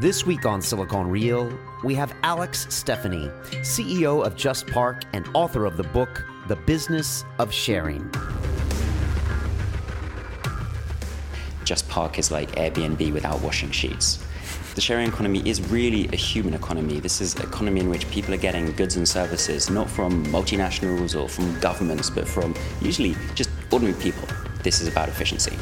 This week on Silicon Real, we have Alex Stephany, CEO of JustPark and author of the book, The Business of Sharing. JustPark is like Airbnb without washing sheets. The sharing economy is really a human economy. This is an economy in which people are getting goods and services, not from multinationals or from governments, but from usually just ordinary people. This is about efficiency.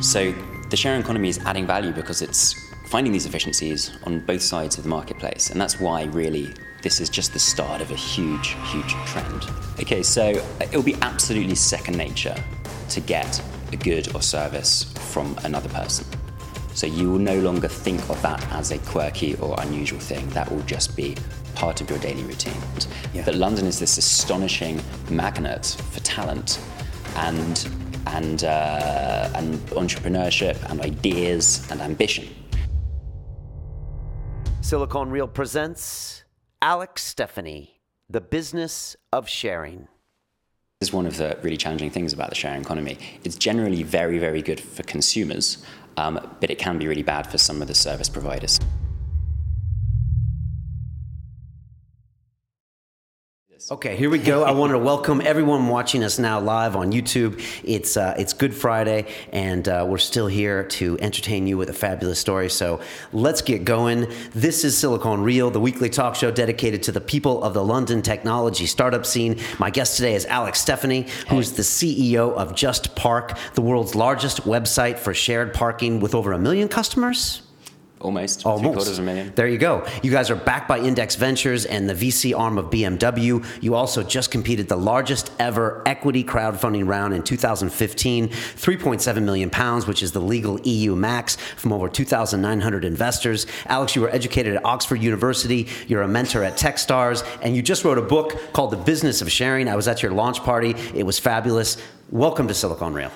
So the sharing economy is adding value because it's finding these efficiencies on both sides of the marketplace. And that's why, really, this is just the start of a huge, huge trend. Okay, so it'll be absolutely second nature to get a good or service from another person. So you will no longer think of that as a quirky or unusual thing. That will just be part of your daily routine. Yeah. But London is this astonishing magnet for talent and entrepreneurship and ideas and ambition. Silicon Real presents Alex Stephany, The Business of Sharing. This is one of the really challenging things about the sharing economy. It's generally very, very good for consumers, but it can be really bad for some of the service providers. Okay, here we go. I wanted to welcome everyone watching us now live on YouTube. It's Good Friday, and we're still here to entertain you with a fabulous story. So let's get going. This is Silicon Real, the weekly talk show dedicated to the people of the London technology startup scene. My guest today is Alex Stephany, who's the CEO of JustPark, the world's largest website for shared parking with over 1 million customers. Almost. 750,000. There you go. You guys are backed by Index Ventures and the VC arm of BMW. You also just completed the largest ever equity crowdfunding round in 2015, £3.7 million, which is the legal EU max, from over 2,900 investors. Alex, you were educated at Oxford University. You're a mentor at Techstars, and you just wrote a book called The Business of Sharing. I was at your launch party. It was fabulous. Welcome to Silicon Real.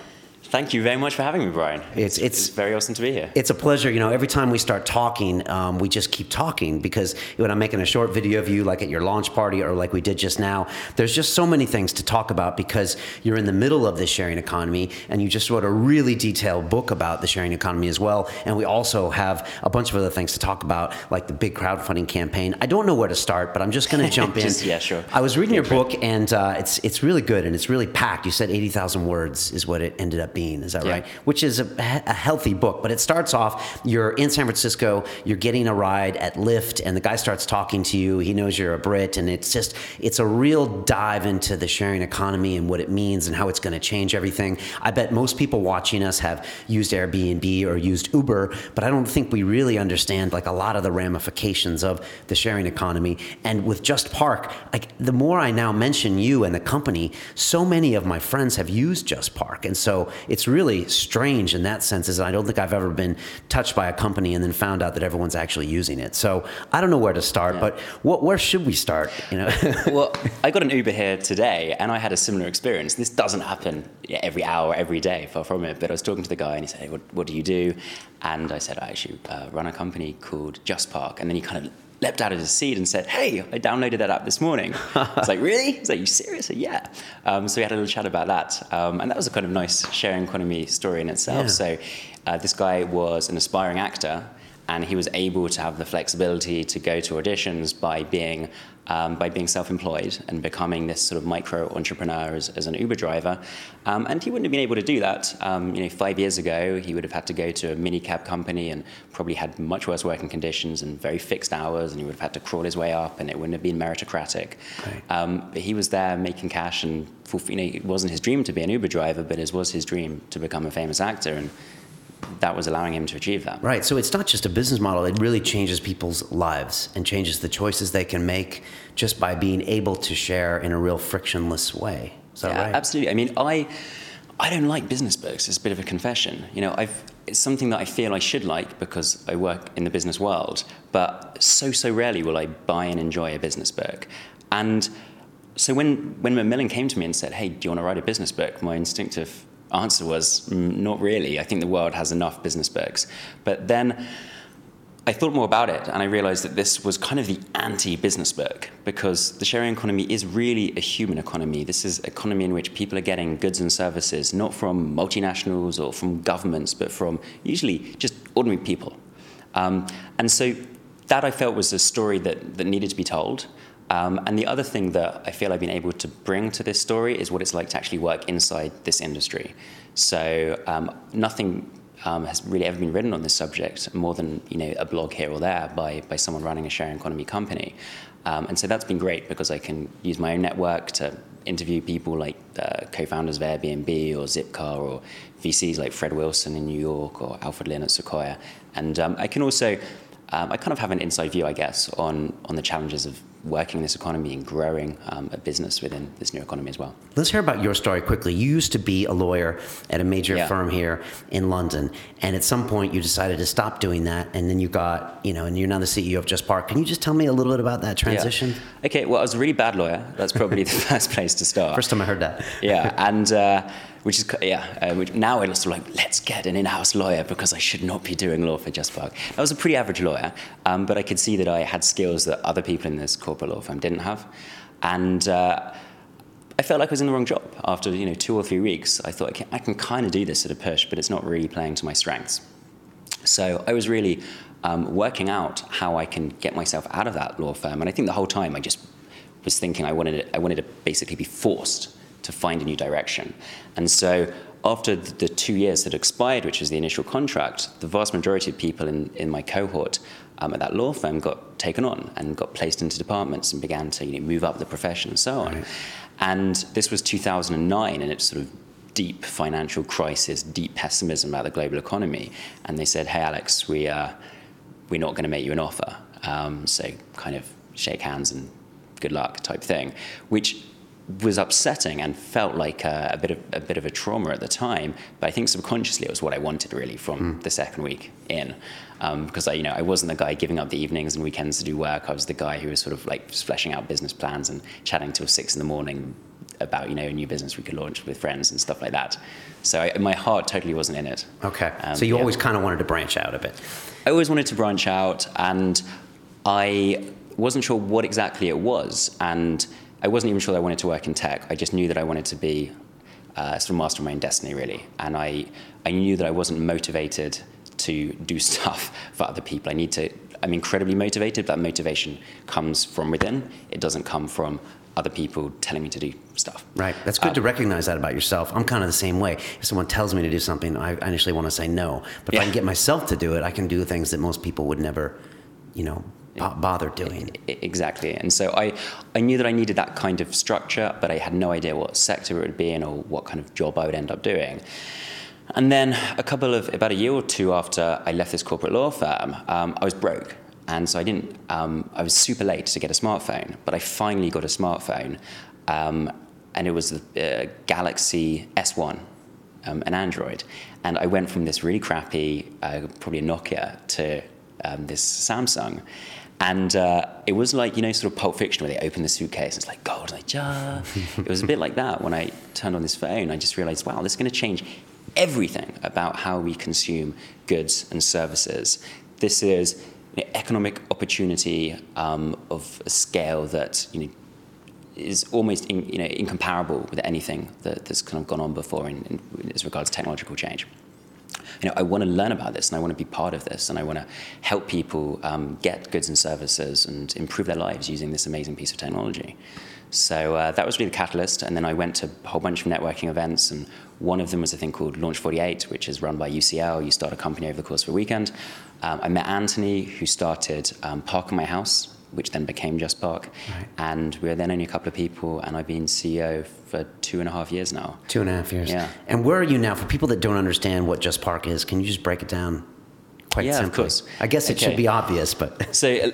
Thank you very much for having me, Brian. It's very awesome to be here. It's a pleasure. You know, every time we start talking, we just keep talking, because when I'm making a short video of you, like at your launch party or like we did just now, there's just so many things to talk about because you're in the middle of this sharing economy, and you just wrote a really detailed book about the sharing economy as well. And we also have a bunch of other things to talk about, like the big crowdfunding campaign. I don't know where to start, but I'm just going to jump in. Yeah, sure. I was reading your book, and it's really good, and it's really packed. You said 80,000 words is what it ended up being. Is that right? Which is a healthy book, but it starts off, you're in San Francisco, you're getting a ride at Lyft, and the guy starts talking to you. He knows you're a Brit, and it's a real dive into the sharing economy and what it means and how it's going to change everything. I bet most people watching us have used Airbnb or used Uber, but I don't think we really understand like a lot of the ramifications of the sharing economy. And with JustPark, like the more I now mention you and the company, so many of my friends have used JustPark, and so it's really strange in that sense, is I don't think I've ever been touched by a company and then found out that everyone's actually using it. So I don't know where to start, but where should we start? You know? Well, I got an Uber here today, and I had a similar experience. This doesn't happen every hour, every day, far from it. But I was talking to the guy, and he said, "Hey, what do you do?" And I said, "I actually run a company called JustPark." And then he kind of leapt out of his seat and said, "Hey, I downloaded that app this morning." I was like, "Really?" He's like, "You serious?" I said, "Yeah." So we had a little chat about that. And that was a kind of nice sharing economy story in itself. Yeah. So this guy was an aspiring actor, and he was able to have the flexibility to go to auditions by being self-employed and becoming this sort of micro-entrepreneur as an Uber driver. And he wouldn't have been able to do that. 5 years ago, he would have had to go to a minicab company and probably had much worse working conditions and very fixed hours, and he would have had to crawl his way up, and it wouldn't have been meritocratic. Right. But he was there making cash, and it wasn't his dream to be an Uber driver, but it was his dream to become a famous actor. And that was allowing him to achieve that. Right. So it's not just a business model. It really changes people's lives and changes the choices they can make just by being able to share in a real frictionless way. Is that right? Absolutely. I mean, I don't like business books. It's a bit of a confession. You know, it's something that I feel I should like because I work in the business world, but so rarely will I buy and enjoy a business book. And so when Macmillan came to me and said, "Hey, do you want to write a business book?" my instinctive answer was, not really. I think the world has enough business books. But then I thought more about it, and I realized that this was kind of the anti-business book, because the sharing economy is really a human economy. This is an economy in which people are getting goods and services, not from multinationals or from governments, but from usually just ordinary people. And so that I felt was a story that needed to be told. And the other thing that I feel I've been able to bring to this story is what it's like to actually work inside this industry. So nothing has really ever been written on this subject more than, you know, a blog here or there by someone running a sharing economy company. And so that's been great because I can use my own network to interview people like co-founders of Airbnb or Zipcar or VCs like Fred Wilson in New York or Alfred Lynn at Sequoia. And I can also, I kind of have an inside view, I guess, on the challenges of working in this economy and growing a business within this new economy as well. Let's hear about your story quickly. You used to be a lawyer at a major firm here in London, and at some point you decided to stop doing that, and then you got, you know, and you're now the CEO of JustPark. Can you just tell me a little bit about that transition? Yeah. Okay, well, I was a really bad lawyer. That's probably the first place to start. First time I heard that. Yeah, and which is, which now I'm sort of like, let's get an in-house lawyer because I should not be doing law for JustPark. I was a pretty average lawyer, but I could see that I had skills that other people in this corporate law firm didn't have. And I felt like I was in the wrong job after, you know, 2 or 3 weeks. I thought, I can kind of do this at a push, but it's not really playing to my strengths. So I was really working out how I can get myself out of that law firm. And I think the whole time I just was thinking I wanted to basically be forced to find a new direction. And so after the 2 years that expired, which was the initial contract, the vast majority of people in my cohort at that law firm got taken on and got placed into departments and began to, you know, move up the profession and so on. Right. And this was 2009, and it's sort of deep financial crisis, deep pessimism about the global economy. And they said, hey, Alex, we're not going to make you an offer. So kind of shake hands and good luck type thing, which was upsetting and felt like a bit of a trauma at the time, but I think subconsciously it was what I wanted really from the second week in, because I wasn't the guy giving up the evenings and weekends to do work. I was the guy who was sort of like fleshing out business plans and chatting till 6 a.m. about, you know, a new business we could launch with friends and stuff like that. So my heart totally wasn't in it. Okay, so you always kind of wanted to branch out a bit. I always wanted to branch out, and I wasn't sure what exactly it was, and I wasn't even sure that I wanted to work in tech. I just knew that I wanted to be sort of master of my own destiny, really. And I knew that I wasn't motivated to do stuff for other people. I'm incredibly motivated, but that motivation comes from within. It doesn't come from other people telling me to do stuff. Right. That's good to recognize that about yourself. I'm kind of the same way. If someone tells me to do something, I initially want to say no. But if I can get myself to do it, I can do things that most people would never, you know, bother doing. Exactly. And so I knew that I needed that kind of structure, but I had no idea what sector it would be in or what kind of job I would end up doing. And then about a year or two after I left this corporate law firm, I was broke. And so I was super late to get a smartphone, but I finally got a smartphone. And it was the Galaxy S1, an Android. And I went from this really crappy, probably Nokia, to this Samsung. And it was like, you know, sort of Pulp Fiction where they open the suitcase, it's like gold, like jar. It was a bit like that when I turned on this phone. I just realized, wow, this is going to change everything about how we consume goods and services. This is an economic opportunity of a scale that, you know, is almost incomparable with anything that's kind of gone on before in as regards to technological change. You know, I want to learn about this, and I want to be part of this, and I want to help people get goods and services and improve their lives using this amazing piece of technology. So that was really the catalyst, and then I went to a whole bunch of networking events, and one of them was a thing called Launch 48, which is run by UCL. You start a company over the course of a weekend. I met Anthony, who started Park My House, which then became JustPark. Right. And we were then only a couple of people, and I've been CEO for 2.5 years now. 2.5 years. Yeah. And where are you now? For people that don't understand what JustPark is, can you just break it down quite simply? Yeah, of course. I guess it should be obvious, but... So,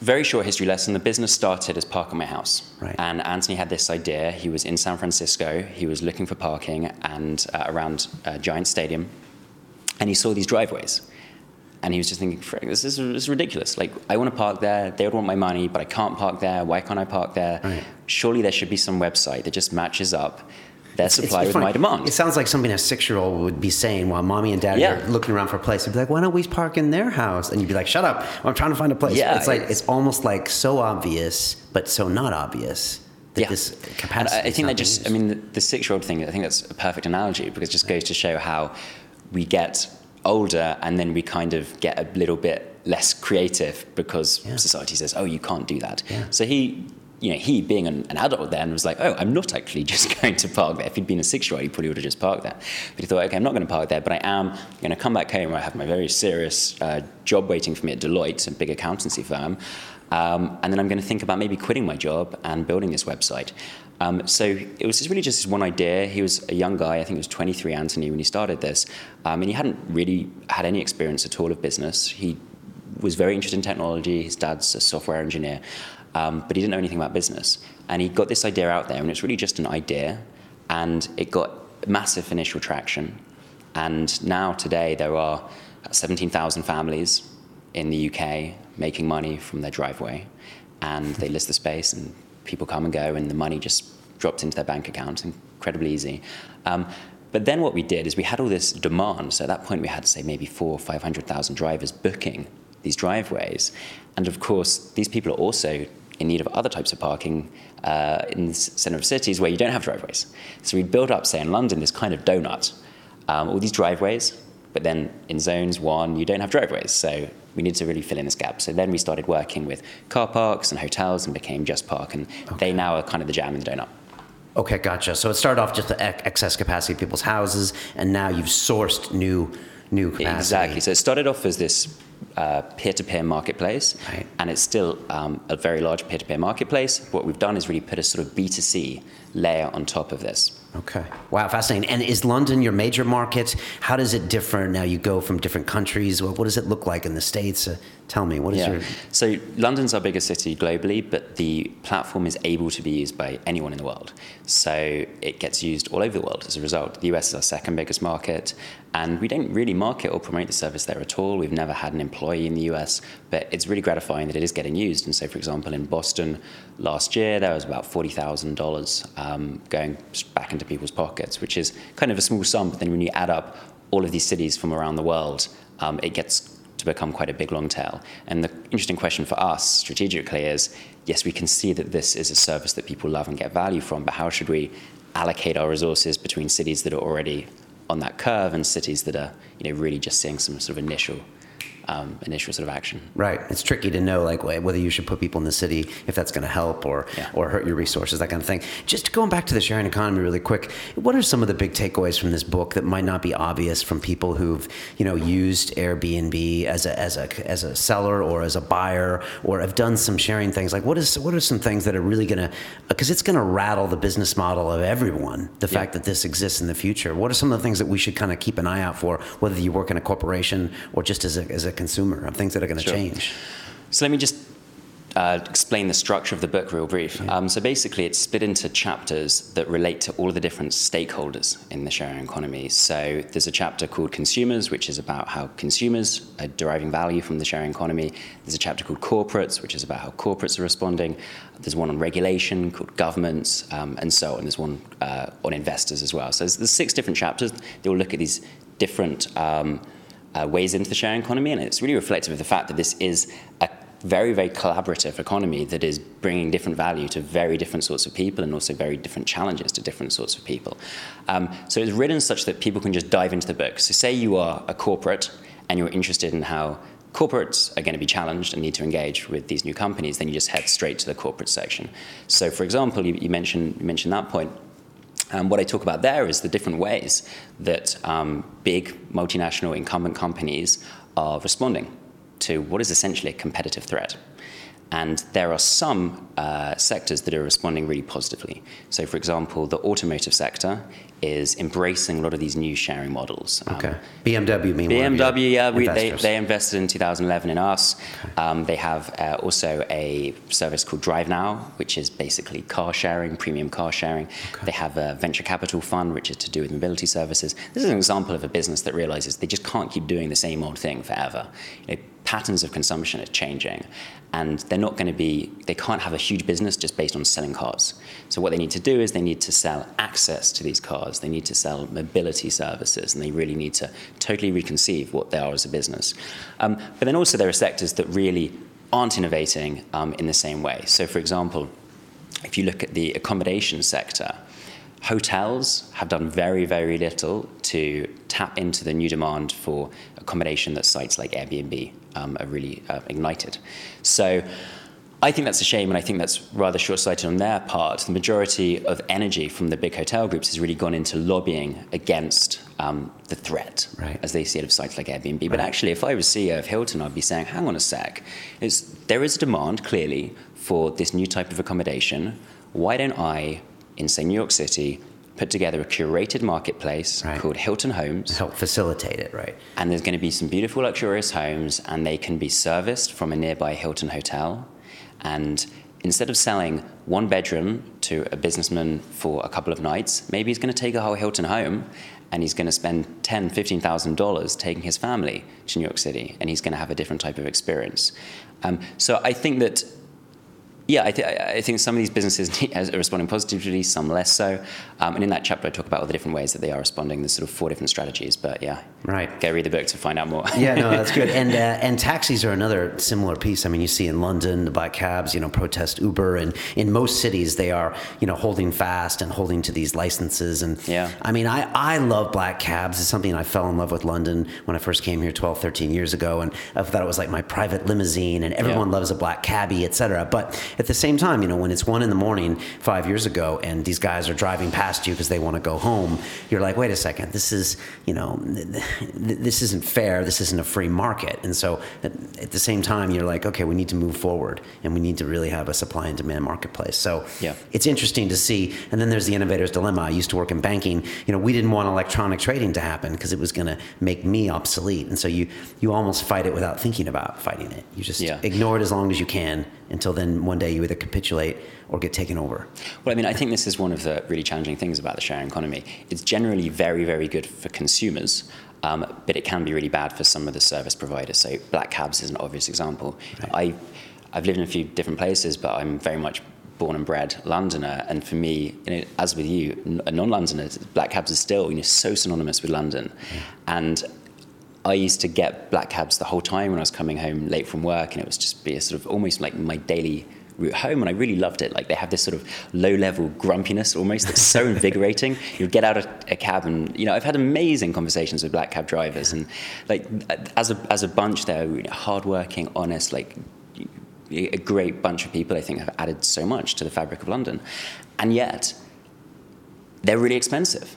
very short history lesson. The business started as Park My House. Right. And Anthony had this idea. He was in San Francisco. He was looking for parking and around a giant stadium. And he saw these driveways. And he was just thinking, this is ridiculous. Like, I want to park there. They would want my money, but I can't park there. Why can't I park there? Right. Surely there should be some website that just matches up their supply with my demand. It sounds like something a 6-year-old would be saying while mommy and daddy are looking around for a place. They'd be like, why don't we park in their house? And you'd be like, shut up. I'm trying to find a place. Yeah, it's almost like so obvious, but so not obvious. This capacity. And I think that just, the 6-year-old thing, I think that's a perfect analogy because it just goes to show how we get older, and then we kind of get a little bit less creative because society says, oh, you can't do that. Yeah. So he, you know, he being an adult then was like, oh, I'm not actually just going to park there. If he'd been a 6-year-old, he probably would have just parked there. But he thought, okay, I'm not going to park there, but I am going to come back home where I have my very serious job waiting for me at Deloitte, a big accountancy firm. And then I'm going to think about maybe quitting my job and building this website. So it was just really just one idea. He was a young guy, I think he was 23, Anthony, when he started this. And he hadn't really had any experience at all of business. He was very interested in technology. His dad's a software engineer. But he didn't know anything about business. And he got this idea out there, and it's really just an idea. And it got massive initial traction. And now today there are 17,000 families in the UK making money from their driveway. And they list the space, and people come and go, and the money just drops into their bank account. Incredibly easy. But then what we did is we had all this demand. So at that point we had, say, maybe 400,000 or 500,000 drivers booking these driveways. And of course, these people are also in need of other types of parking in the center of cities where you don't have driveways. So we built up, say, in London, this kind of donut, all these driveways, but then in zones one, you don't have driveways. So we need to really fill in this gap. So then we started working with car parks and hotels and became JustPark, and they now are kind of the jam in the donut. Okay, gotcha. So it started off just the excess capacity of people's houses, and now you've sourced new capacity. Exactly. So it started off as this peer-to-peer marketplace, right, and it's still a very large peer-to-peer marketplace. What we've done is really put a sort of B2C layer on top of this. Okay. Wow, fascinating. And is London your major market? How does it differ now you go from different countries? What does it look like in the States? Tell me, what is your... So London's our biggest city globally, but the platform is able to be used by anyone in the world. So it gets used all over the world as a result. The US is our second biggest market, and we don't really market or promote the service there at all. We've never had an employee in the US, but it's really gratifying that it is getting used. And so, for example, in Boston last year, there was about $40,000 going back into people's pockets, which is kind of a small sum, but then when you add up all of these cities from around the world, it gets to become quite a big long tail. And the interesting question for us strategically is, yes, we can see that this is a service that people love and get value from, but how should we allocate our resources between cities that are already on that curve and cities that are, you know, really just seeing some sort of initial sort of action. Right. It's tricky to know, like, whether you should put people in the city, if that's going to help or hurt your resources, that kind of thing. Just going back to the sharing economy really quick, what are some of the big takeaways from this book that might not be obvious from people who've, you know, used Airbnb as a seller or as a buyer, or have done some sharing things? Like, what are some things that are really going to, because it's going to rattle the business model of everyone, the fact that this exists in the future. What are some of the things that we should kind of keep an eye out for, whether you work in a corporation or just as a consumer, of things that are going to change? So let me just explain the structure of the book real brief. So basically it's split into chapters that relate to all of the different stakeholders in the sharing economy. So there's a chapter called Consumers, which is about how consumers are deriving value from the sharing economy. There's a chapter called Corporates, which is about how corporates are responding. There's one on regulation called Governments, and so on. There's one on investors as well. So there's 6 different chapters. They all look at these different ways into the sharing economy, and it's really reflective of the fact that this is a very, very collaborative economy that is bringing different value to very different sorts of people, and also very different challenges to different sorts of people. So it's written such that people can just dive into the book. So say you are a corporate and you're interested in how corporates are going to be challenged and need to engage with these new companies, then you just head straight to the corporate section. So, for example, you mentioned that point. And what I talk about there is the different ways that big multinational incumbent companies are responding to what is essentially a competitive threat. And there are some sectors that are responding really positively. So, for example, the automotive sector is embracing a lot of these new sharing models. BMW, meanwhile. BMW, yeah. They invested in 2011 in us. Okay. They have also a service called DriveNow, which is basically car sharing, premium car sharing. Okay. They have a venture capital fund, which is to do with mobility services. This is an example of a business that realizes they just can't keep doing the same old thing forever. You know, patterns of consumption are changing, and they can't have a huge business just based on selling cars. So what they need to do is they need to sell access to these cars, they need to sell mobility services, and they really need to totally reconceive what they are as a business. But then also there are sectors that really aren't innovating in the same way. So, for example, if you look at the accommodation sector, Hotels have done very, very little to tap into the new demand for accommodation that sites like Airbnb are really ignited. So I think that's a shame, and I think that's rather short-sighted on their part. The majority of energy from the big hotel groups has really gone into lobbying against the threat, right, as they see it, of sites like Airbnb. Right. But actually, if I was CEO of Hilton, I'd be saying, hang on a sec, there is a demand, clearly, for this new type of accommodation. Why don't I, in, say, New York City, put together a curated marketplace called Hilton Homes. Help facilitate it, right. And there's going to be some beautiful, luxurious homes, and they can be serviced from a nearby Hilton hotel. And instead of selling one bedroom to a businessman for a couple of nights, maybe he's going to take a whole Hilton home, and he's going to spend $10,000, $15,000 taking his family to New York City, and he's going to have a different type of experience. So I think that, yeah, I think some of these businesses are responding positively, some less so. And in that chapter, I talk about all the different ways that they are responding. There's sort of 4 different strategies, but yeah. Right. Go read the book to find out more. Yeah, no, that's good. And taxis are another similar piece. I mean, you see in London, the black cabs, protest Uber. And in most cities, they are, holding fast and holding to these licenses. And yeah. I mean, I love black cabs. It's something I fell in love with London when I first came here 12, 13 years ago. And I thought it was like my private limousine, and everyone loves a black cabbie, et cetera. But at the same time, when it's 1 a.m. 5 years ago and these guys are driving past you because they want to go home, you're like, wait a second, this is, this isn't fair. This isn't a free market. And so at the same time, you're like, okay, we need to move forward and we need to really have a supply and demand marketplace. So it's interesting to see. And then there's the innovator's dilemma. I used to work in banking. We didn't want electronic trading to happen because it was going to make me obsolete. And so you almost fight it without thinking about fighting it. You just ignore it as long as you can until then one day you either capitulate or get taken over. Well, I think this is one of the really challenging things about the sharing economy. It's generally very, very good for consumers, but it can be really bad for some of the service providers. So black cabs is an obvious example. Right. I've lived in a few different places, but I'm very much born and bred Londoner, and for me, as with you, a non-Londoner, black cabs is still so synonymous with London. Mm. And I used to get black cabs the whole time when I was coming home late from work, and it was just be a sort of almost like my daily route home, and I really loved it. Like, they have this sort of low-level grumpiness almost that's so invigorating. You'll get out of a cab, and I've had amazing conversations with black cab drivers, and like as a bunch, they're hardworking, honest, like a great bunch of people. I think have added so much to the fabric of London, and yet they're really expensive.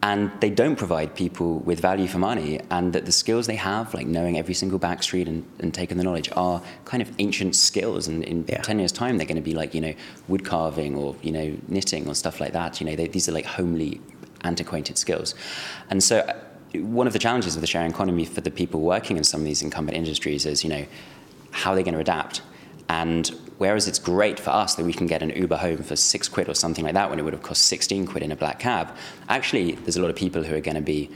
And they don't provide people with value for money, and that the skills they have, like knowing every single back street and taking the knowledge, are kind of ancient skills. And in 10 years' time, they're going to be like, wood carving or, knitting or stuff like that. These are like homely, antiquated skills. And so one of the challenges of the sharing economy for the people working in some of these incumbent industries is, how are they going to adapt? And whereas it's great for us that we can get an Uber home for £6 or something like that when it would have cost £16 in a black cab, actually there's a lot of people who are going to be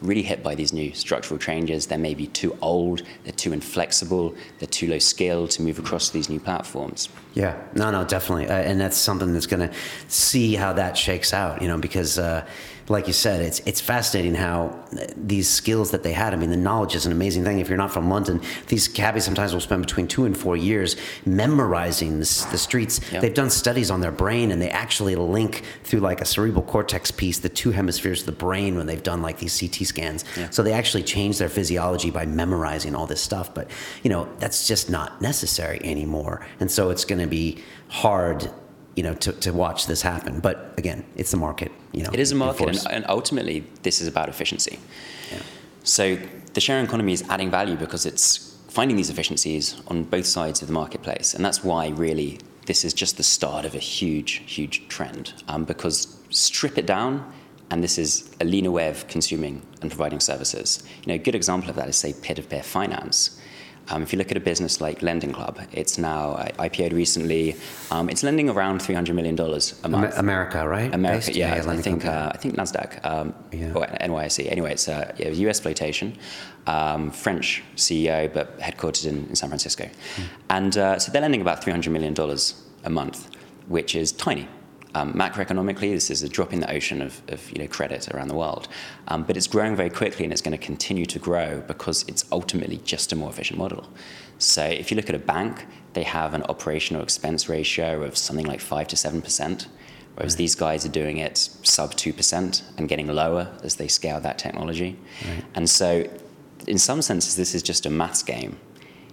really hit by these new structural changes. They may be too old, they're too inflexible, they're too low skilled to move across these new platforms. Yeah, no, definitely. And that's something that's going to see how that shakes out, because like you said, it's fascinating how these skills that they had, the knowledge is an amazing thing. If you're not from London, these cabbies sometimes will spend between 2 and 4 years memorizing the streets. Yep. They've done studies on their brain, and they actually link through like a cerebral cortex piece, the 2 hemispheres of the brain when they've done like these CT scans. Yeah. So they actually change their physiology by memorizing all this stuff. But, that's just not necessary anymore. And so it's going to be hard to watch this happen. But again, it's the market. It is a market, and ultimately, this is about efficiency. Yeah. So the sharing economy is adding value because it's finding these efficiencies on both sides of the marketplace, and that's why really this is just the start of a huge, huge trend. Because strip it down, and this is a leaner way of consuming and providing services. A good example of that is, say, peer-to-peer finance. If you look at a business like Lending Club, it's now IPO'd recently. It's lending around $300 million a month. America, right? America, based, yeah. I think NASDAQ or NYSE. Anyway, it's a U.S. flotation, French CEO, but headquartered in San Francisco. Mm. And so they're lending about $300 million a month, which is tiny. Macroeconomically, this is a drop in the ocean of credit around the world. But it's growing very quickly, and it's going to continue to grow because it's ultimately just a more efficient model. So if you look at a bank, they have an operational expense ratio of something like 5 to 7%. whereas these guys are doing it sub 2% and getting lower as they scale that technology. And so in some senses, this is just a maths game.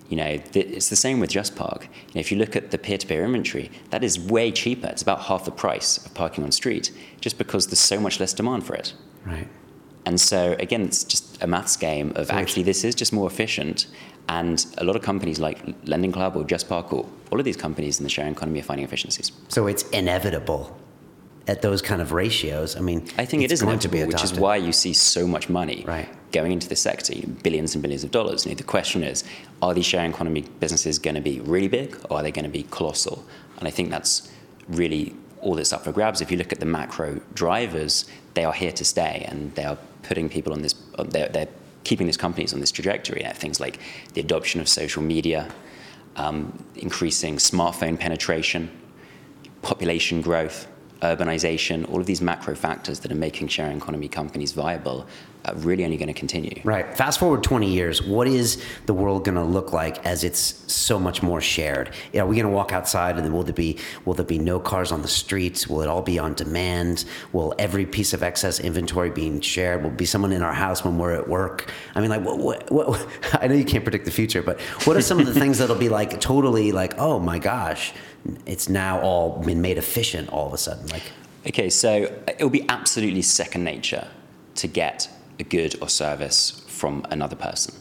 You know, it's the same with JustPark. You know, if you look at the peer-to-peer inventory, that is way cheaper. It's about half the price of parking on street, just because there's so much less demand for it. Right. And so again, it's just a maths game of actually this is just more efficient. And a lot of companies like Lending Club or JustPark or all of these companies in the sharing economy are finding efficiencies. So it's inevitable at those kind of ratios. I mean, I think it is going to be adopted, which is why you see so much money going into the sector, billions and billions of dollars. You know, the question is, are these sharing economy businesses going to be really big, or are they going to be colossal? And I think that's really all that's up for grabs. If you look at the macro drivers, they are here to stay, and they are putting people on this, they're keeping these companies on this trajectory. You know, things like the adoption of social media, increasing smartphone penetration, population growth, urbanization, all of these macro factors that are making sharing economy companies viable are really only going to continue. Right. Fast forward 20 years, what is the world going to look like as it's so much more shared? Are we going to walk outside and then will there be no cars on the streets? Will it all be on demand? Will every piece of excess inventory being shared? Will it be someone in our house when we're at work? I mean, like, what I know you can't predict the future, but what are some of the things that'll be like totally like, oh my gosh, it's now all been made efficient all of a sudden? Like, okay, so it'll be absolutely second nature to get a good or service from another person.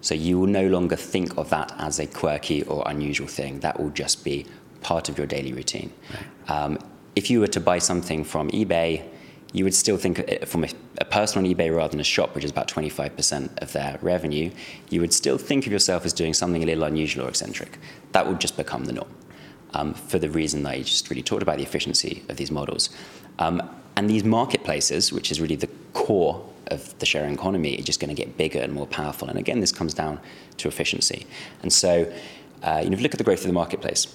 So you will no longer think of that as a quirky or unusual thing. That will just be part of your daily routine. Right. If you were to buy something from eBay, you would still think of it from a person on eBay rather than a shop, which is about 25% of their revenue. You would still think of yourself as doing something a little unusual or eccentric. That would just become the norm. For the reason that I just really talked about, the efficiency of these models. And these marketplaces, which is really the core of the sharing economy, are just going to get bigger and more powerful. And again, this comes down to efficiency. And so, you know, if you look at the growth of the marketplace,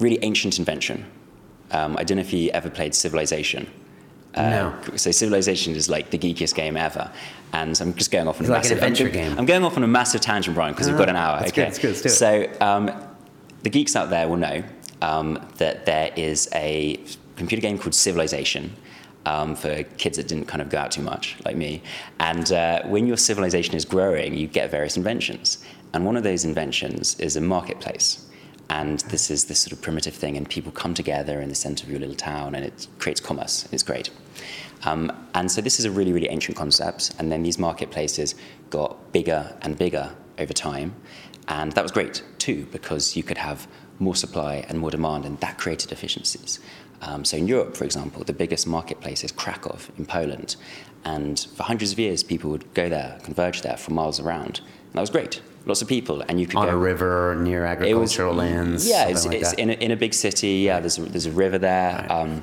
really ancient invention. I don't know if you ever played Civilization. No. So Civilization is like the geekiest game ever. And I'm just going off on I'm going off on a massive tangent, Brian, because we've got an hour. That's okay. Good, that's good. Let's do it. So, the geeks out there will know that there is a computer game called Civilization for kids that didn't kind of go out too much, like me. And when your civilization is growing, you get various inventions. And one of those inventions is a marketplace. And this is this sort of primitive thing, and people come together in the center of your little town, and it creates commerce. It's great. And so this is a really, really ancient concept. And then these marketplaces got bigger and bigger over time. And that was great, too, because you could have more supply and more demand, and that created efficiencies. So in Europe, for example, the biggest marketplace is Krakow in Poland. And for hundreds of years, people would go there, converge there for miles around. And that was great. Lots of people. And you could on go on a river near agricultural lands. Yeah, it's that. In a big city. Yeah, there's a river there. Right.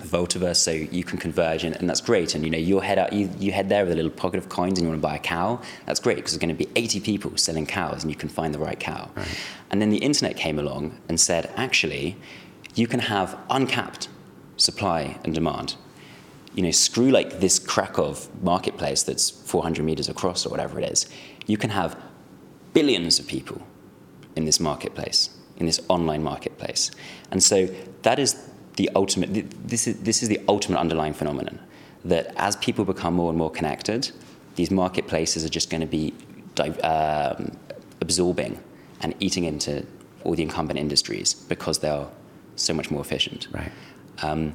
Voltiva, so you can converge, and that's great. And you know, you'll head out, you head there with a little pocket of coins, and you want to buy a cow. That's great, because there's going to be 80 people selling cows, and you can find the right cow. Right. And then the internet came along and said, actually, you can have uncapped supply and demand. You know, screw like this Krakow marketplace that's 400 meters across or whatever it is. You can have billions of people in this marketplace, in this online marketplace, and so that is the ultimate. This is the ultimate underlying phenomenon, that as people become more and more connected, these marketplaces are just going to be absorbing and eating into all the incumbent industries because they are so much more efficient. Right.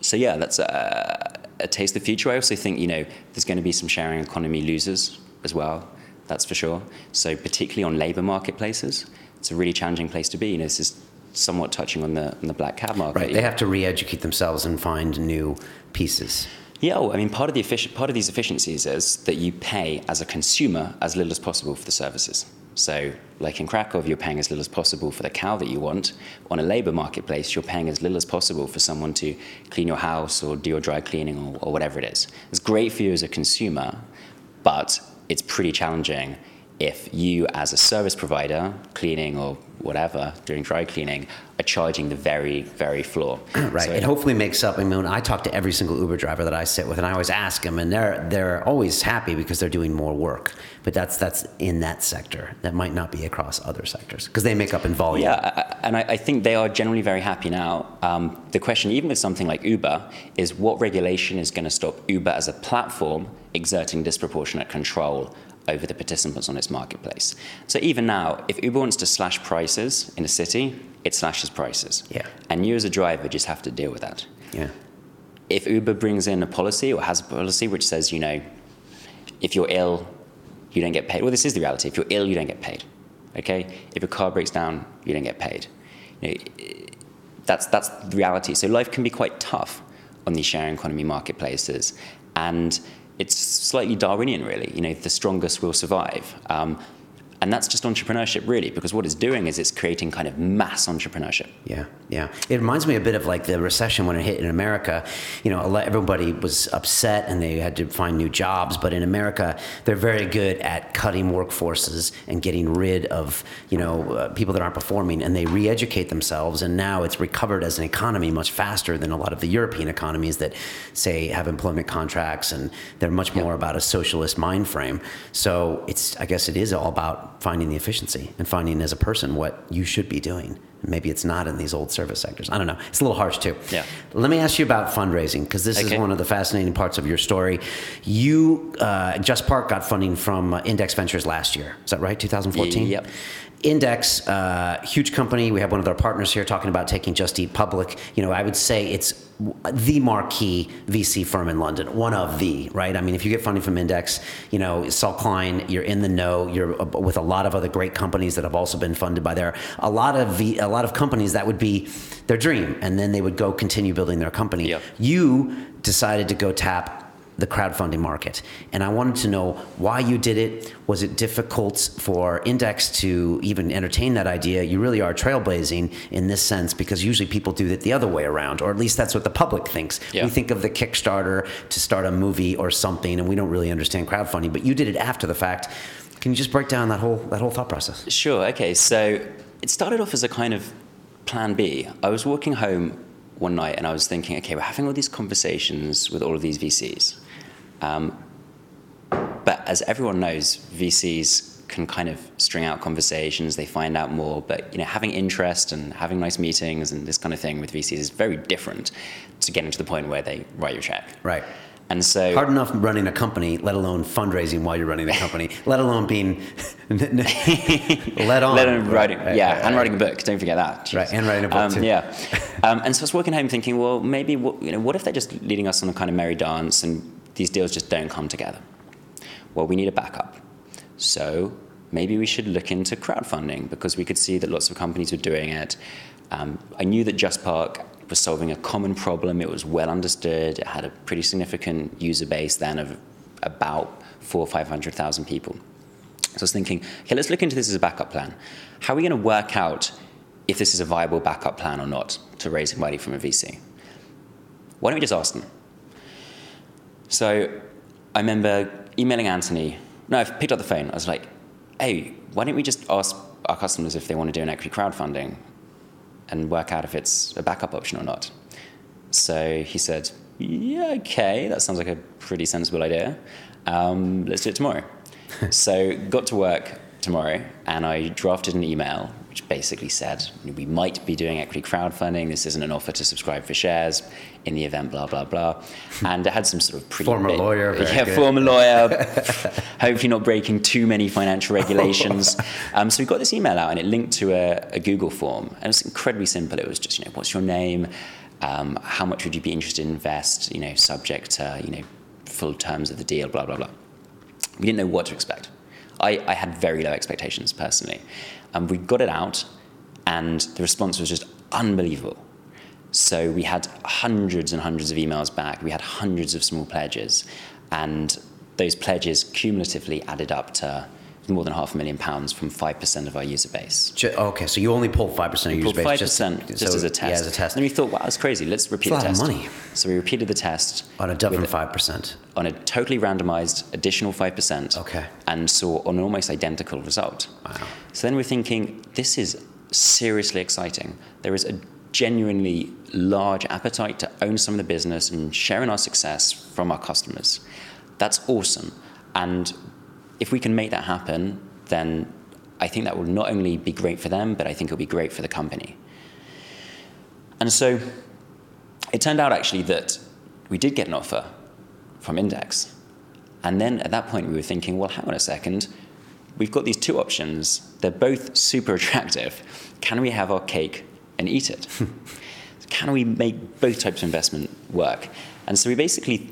So yeah, that's a taste of the future. I also think, you know, there's going to be some sharing economy losers as well. That's for sure. So particularly on labor marketplaces, it's a really challenging place to be. You know, this is somewhat touching on the black cab market. Right, they have to re-educate themselves and find new pieces. Yeah, well, I mean, part of these efficiencies is that you pay as a consumer as little as possible for the services. So, like in Krakow, you're paying as little as possible for the cow that you want. On a labor marketplace, you're paying as little as possible for someone to clean your house or do your dry cleaning or whatever it is. It's great for you as a consumer, but it's pretty challenging if you, as a service provider, cleaning or whatever, doing dry cleaning, are charging the very, very floor. Right. So it hopefully makes up. I mean, I talk to every single Uber driver that I sit with, and I always ask them, and they're always happy because they're doing more work. But that's in that sector. That might not be across other sectors because they make up in volume. Yeah, and I think they are generally very happy now. The question, even with something like Uber, is what regulation is going to stop Uber as a platform exerting disproportionate control over the participants on its marketplace. So even now, if Uber wants to slash prices in a city, it slashes prices. Yeah. And you as a driver just have to deal with that. Yeah. If Uber brings in a policy or has a policy which says, you know, if you're ill, you don't get paid. Well, this is the reality. If you're ill, you don't get paid. Okay? If your car breaks down, you don't get paid. You know, that's the reality. So life can be quite tough on these sharing economy marketplaces. And it's slightly Darwinian, really. You know, the strongest will survive. And that's just entrepreneurship, really, because what it's doing is it's creating kind of mass entrepreneurship. Yeah, yeah. It reminds me a bit of like the recession when it hit in America. You know, everybody was upset and they had to find new jobs. But in America, they're very good at cutting workforces and getting rid of, you know, people that aren't performing. And they re-educate themselves. And now it's recovered as an economy much faster than a lot of the European economies that, say, have employment contracts. And they're much more about a socialist mind frame. So it's, I guess it is all about finding the efficiency and finding as a person what you should be doing. And maybe it's not in these old service sectors. I don't know. It's a little harsh too. Yeah. Let me ask you about fundraising, because this is one of the fascinating parts of your story. You, JustPark got funding from Index Ventures last year. Is that right? 2014? Yep. Index, huge company. We have one of our partners here talking about taking Just Eat public. You know, I would say it's the marquee VC firm in London, one of the, right? I mean, if you get funding from Index, you know, Saul Klein, you're in the know. You're with a lot of other great companies that have also been funded by there. A lot of companies that would be their dream, and then they would go continue building their company. Yep. You decided to go tap the crowdfunding market. And I wanted to know why you did it. Was it difficult for Index to even entertain that idea? You really are trailblazing in this sense, because usually people do it the other way around, or at least that's what the public thinks. Yeah. We think of the Kickstarter to start a movie or something, and we don't really understand crowdfunding, but you did it after the fact. Can you just break down that whole thought process? Sure, okay. So it started off as a kind of plan B. I was walking home one night and I was thinking, okay, we're having all these conversations with all of these VCs. But as everyone knows, VCs can kind of string out conversations, they find out more, but you know, having interest and having nice meetings and this kind of thing with VCs is very different to getting to the point where they write your check. Right. And so hard enough running a company, let alone fundraising while you're running the company, let alone being and writing a book. Don't forget that. Jeez. Right, and writing a book too. Yeah. And so I was walking home thinking, well, maybe what if they're just leading us on a kind of merry dance and these deals just don't come together? Well, we need a backup. So maybe we should look into crowdfunding, because we could see that lots of companies were doing it. I knew that JustPark was solving a common problem. It was well understood. It had a pretty significant user base then of about 400,000 or 500,000 people. So I was thinking, okay, let's look into this as a backup plan. How are we going to work out if this is a viable backup plan or not to raise money from a VC? Why don't we just ask them? So I remember emailing Anthony. No, I picked up the phone. I was like, hey, why don't we just ask our customers if they want to do an equity crowdfunding and work out if it's a backup option or not? So he said, yeah, okay, that sounds like a pretty sensible idea. Let's do it tomorrow. So got to work tomorrow, and I drafted an email which basically said, we might be doing equity crowdfunding. This isn't an offer to subscribe for shares in the event, blah, blah, blah. And it had some sort of pretty former lawyer, hopefully not breaking too many financial regulations. So we got this email out, and it linked to a Google form. And it was incredibly simple. It was just, you know, what's your name? How much would you be interested in invest? You know, subject to, you know, full terms of the deal, blah, blah, blah. We didn't know what to expect. I had very low expectations personally. We got it out, and the response was just unbelievable. So we had hundreds and hundreds of emails back. We had hundreds of small pledges, and those pledges cumulatively added up to more than £500,000 from 5% of our user base. Okay, so you only pulled 5% of your user base. 5% just as a test. Yeah, as a test. And we thought, wow, that's crazy. Let's repeat the test. That's a lot of money. So we repeated the test. On a different 5%. On a totally randomized additional 5%. Okay. And saw an almost identical result. Wow. So then we're thinking, this is seriously exciting. There is a genuinely large appetite to own some of the business and sharing our success from our customers. That's awesome. And if we can make that happen, then I think that will not only be great for them, but I think it'll be great for the company. And so it turned out actually that we did get an offer from Index. And then at that point we were thinking, well, hang on a second, we've got these two options. They're both super attractive. Can we have our cake and eat it? Can we make both types of investment work? And so we basically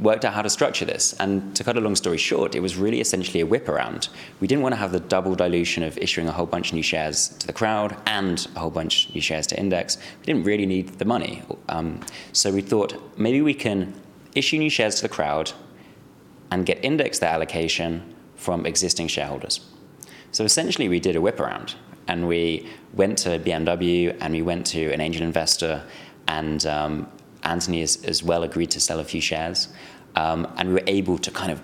worked out how to structure this. And to cut a long story short, it was really essentially a whip around. We didn't want to have the double dilution of issuing a whole bunch of new shares to the crowd and a whole bunch of new shares to Index. We didn't really need the money. So we thought maybe we can issue new shares to the crowd and get Index their allocation from existing shareholders. So essentially we did a whip around. And we went to BMW and we went to an angel investor, and Anthony as well agreed to sell a few shares. And we were able to kind of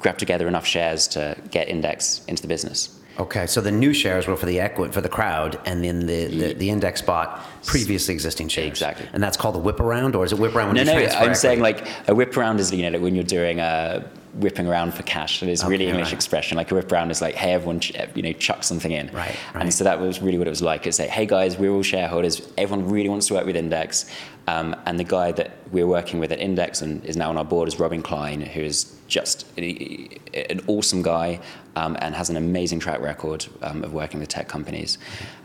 grab together enough shares to get Index into the business. Okay, so the new shares were for the equity, for the crowd, and then the Index bought previously existing shares. Exactly. And that's called a whip around, or is it whip around when you transfer equity? No, I'm saying like a whip around is, you know, like when you're doing a whipping around for cash. It is really an English expression. Like a whip around is like, hey, everyone, you know, chuck something in. Right. And so that was really what it was like. It's like, hey guys, we're all shareholders. Everyone really wants to work with Index. And the guy that we're working with at Index and is now on our board is Robin Klein, who is just an awesome guy and has an amazing track record of working with tech companies.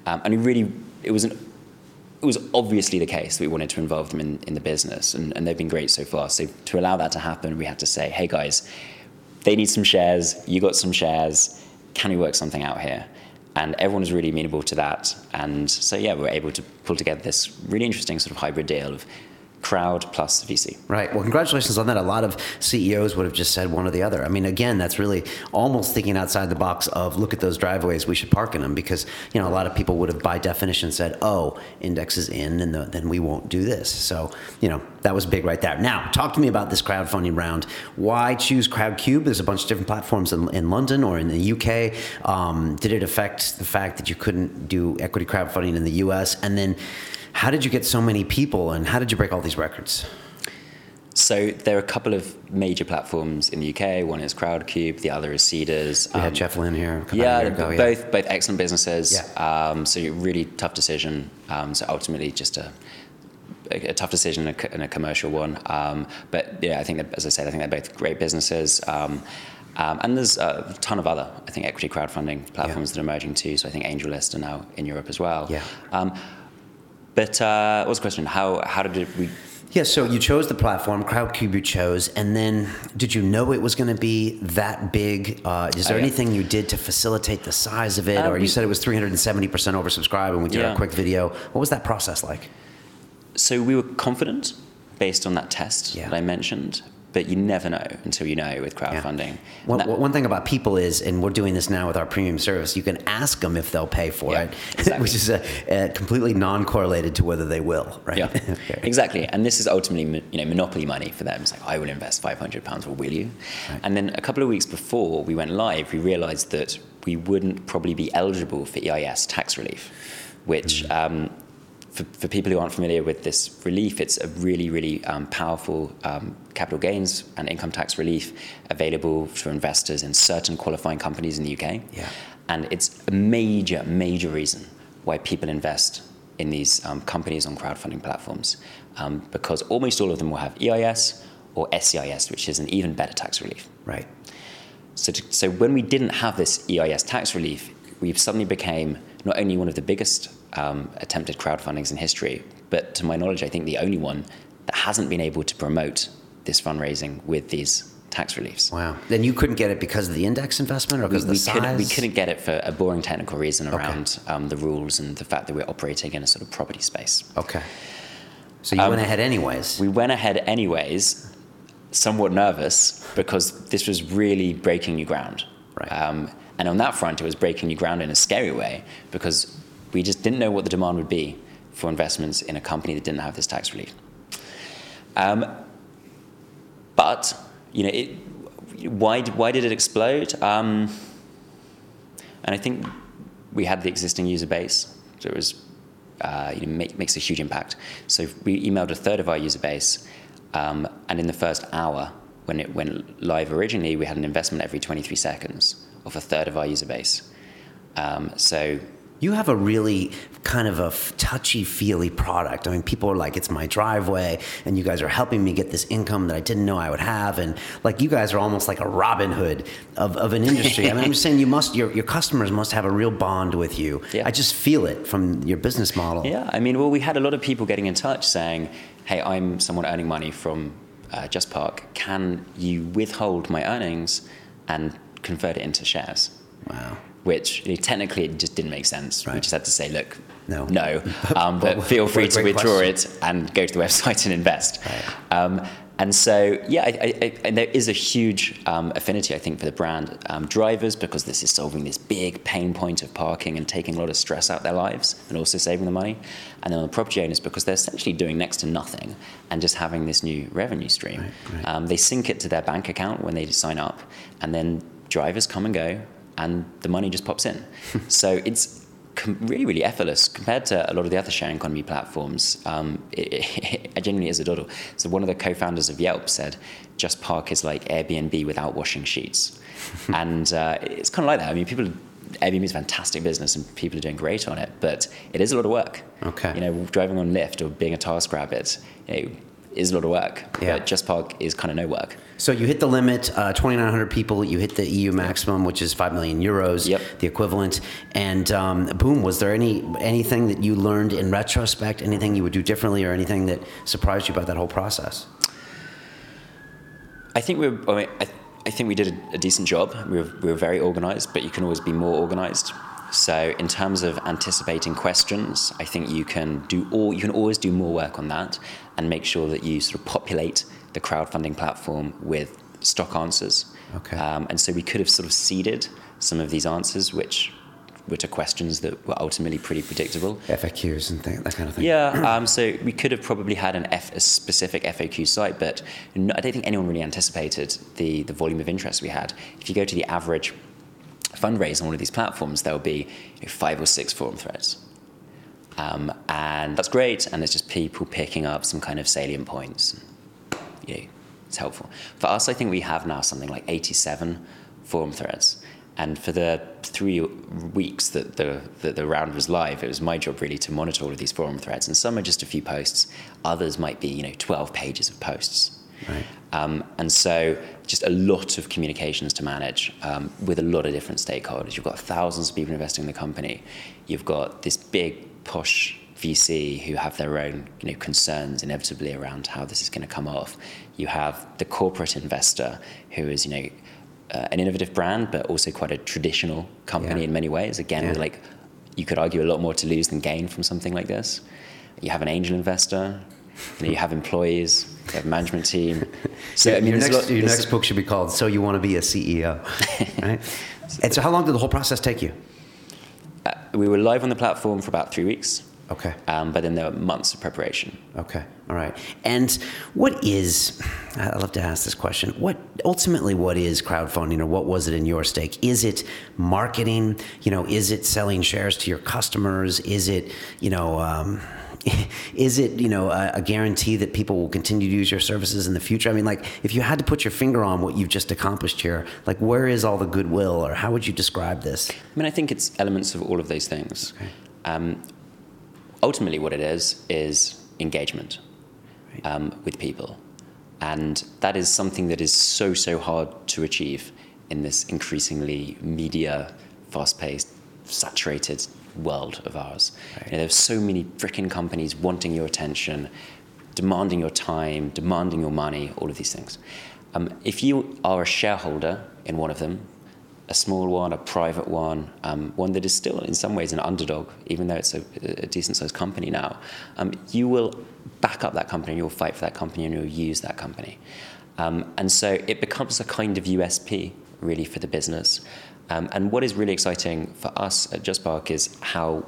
And it was obviously the case that we wanted to involve them in the business, and they've been great so far. So to allow that to happen, we had to say, hey guys, they need some shares, you got some shares, can we work something out here? And everyone was really amenable to that. And so, yeah, we were able to pull together this really interesting sort of hybrid deal of crowd plus VC. Right. Well, congratulations on that. A lot of CEOs would have just said one or the other. I mean, again, that's really almost thinking outside the box of look at those driveways, we should park in them, because, you know, a lot of people would have by definition said, oh, Index is in, and then we won't do this. So, you know, that was big right there. Now, talk to me about this crowdfunding round. Why choose CrowdCube? There's a bunch of different platforms in London or in the UK. Did it affect the fact that you couldn't do equity crowdfunding in the US? And then how did you get so many people, and how did you break all these records? So there are a couple of major platforms in the UK. One is CrowdCube, the other is Seedrs. We had Jeff Lynn here a couple of years ago. Both excellent businesses. Yeah. So really tough decision. So ultimately just a tough decision and a commercial one. But yeah, I think that, as I said, I think they're both great businesses. And there's a ton of other, I think, equity crowdfunding platforms that are emerging too. So I think AngelList are now in Europe as well. Yeah. But what was the question? How did we... Yeah, so you chose the platform, CrowdCube you chose, and then did you know it was going to be that big? Is there anything you did to facilitate the size of it? Or you said it was 370% oversubscribed, and we did a quick video. What was that process like? So we were confident based on that test that I mentioned. But you never know until you know with crowdfunding. Yeah. One thing about people is, and we're doing this now with our premium service, you can ask them if they'll pay for it, exactly. Which is a completely non-correlated to whether they will, right? Yeah, okay. Exactly. And this is ultimately, you know, monopoly money for them. It's like, I will invest £500, or will you? Right. And then a couple of weeks before we went live, we realized that we wouldn't probably be eligible for EIS tax relief, which... For people who aren't familiar with this relief, it's a really, really powerful capital gains and income tax relief available for investors in certain qualifying companies in the UK. Yeah. And it's a major, major reason why people invest in these companies on crowdfunding platforms, because almost all of them will have EIS or SEIS, which is an even better tax relief. Right. So when we didn't have this EIS tax relief, we suddenly became not only one of the biggest attempted crowdfundings in history, but to my knowledge, I think the only one that hasn't been able to promote this fundraising with these tax reliefs. Wow. Then you couldn't get it because of the Index investment, or because of the size? We couldn't get it for a boring technical reason around the rules and the fact that we're operating in a sort of property space. Okay. So you went ahead anyways. We went ahead anyways, somewhat nervous, because this was really breaking new ground. Right. And on that front, it was breaking new ground in a scary way, because we just didn't know what the demand would be for investments in a company that didn't have this tax relief. But you know, why did it explode? And I think we had the existing user base So it was, makes a huge impact. So we emailed a third of our user base, and in the first hour, when it went live originally, we had an investment every 23 seconds of a third of our user base. So you have a really kind of a touchy-feely product. I mean, people are like, it's my driveway, and you guys are helping me get this income that I didn't know I would have. And like, you guys are almost like a Robin Hood of an industry. I mean, I'm just saying, you must, your customers must have a real bond with you. Yeah. I just feel it from your business model. Yeah, I mean, well, we had a lot of people getting in touch saying, hey, I'm someone earning money from JustPark. Can you withhold my earnings and convert it into shares? Wow. Which, you know, technically it just didn't make sense. Right. We just had to say, look, no. But feel free to withdraw it and go to the website and invest. Right. And so, yeah, I there is a huge affinity, I think, for the brand. Drivers, because this is solving this big pain point of parking and taking a lot of stress out of their lives and also saving the money. And then the property owners, because they're essentially doing next to nothing and just having this new revenue stream. Right. They sync it to their bank account when they sign up, and then drivers come and go, and the money just pops in. So it's really, really effortless compared to a lot of the other sharing economy platforms. It genuinely is a doddle. So one of the co-founders of Yelp said, JustPark is like Airbnb without washing sheets. And it's kind of like that. I mean, Airbnb is a fantastic business and people are doing great on it, but it is a lot of work. Okay. You know, driving on Lyft or being a TaskRabbit, you know, is a lot of work. Yeah. But JustPark is kind of no work. So you hit the limit, 2,900 people. You hit the EU maximum, which is 5 million euros, yep, the equivalent. And boom, was there anything that you learned in retrospect, anything you would do differently, or anything that surprised you about that whole process? I think we did a decent job. We were very organized, but you can always be more organized. So in terms of anticipating questions, I think you can always do more work on that and make sure that you sort of populate the crowdfunding platform with stock answers. Okay. And so we could have sort of seeded some of these answers, which were to questions that were ultimately pretty predictable. FAQs and that kind of thing. Yeah, so we could have probably had a specific FAQ site, but I don't think anyone really anticipated the volume of interest we had. If you go to the average fundraise on one of these platforms, there'll be 5 or 6 forum threads. And that's great, and it's just people picking up some kind of salient points. You know, it's helpful. For us, I think we have now something like 87 forum threads. And for the 3 weeks that the round was live, it was my job really to monitor all of these forum threads. And some are just a few posts. Others might be 12 pages of posts. Right. And so just a lot of communications to manage with a lot of different stakeholders. You've got thousands of people investing in the company. You've got this big posh VC who have their own concerns inevitably around how this is going to come off. You have the corporate investor who is an innovative brand, but also quite a traditional company, yeah, in many ways. Again, yeah, like you could argue a lot more to lose than gain from something like this. You have an angel investor. You have employees, you have a management team. So I mean, your next book should be called "So You Want to Be a CEO," right? And so, how long did the whole process take you? We were live on the platform for about 3 weeks. Okay. But then there were months of preparation. Okay. All right. And I love to ask this question. What is crowdfunding, or what was it in your stake? Is it marketing? Is it selling shares to your customers? Is it Is it, a guarantee that people will continue to use your services in the future? I mean, like, if you had to put your finger on what you've just accomplished here, like, where is all the goodwill, or how would you describe this? I mean, I think it's elements of all of those things. Okay. Ultimately, what it is engagement, right, with people. And that is something that is so, so hard to achieve in this increasingly media, fast-paced, saturated world of ours. Right. There's so many freaking companies wanting your attention, demanding your time, demanding your money, all of these things. If you are a shareholder in one of them, a small one, a private one, one that is still in some ways an underdog, even though it's a decent-sized company now, you will back up that company, and you'll fight for that company, and you'll use that company. And so it becomes a kind of USP, really, for the business. And what is really exciting for us at JustPark is how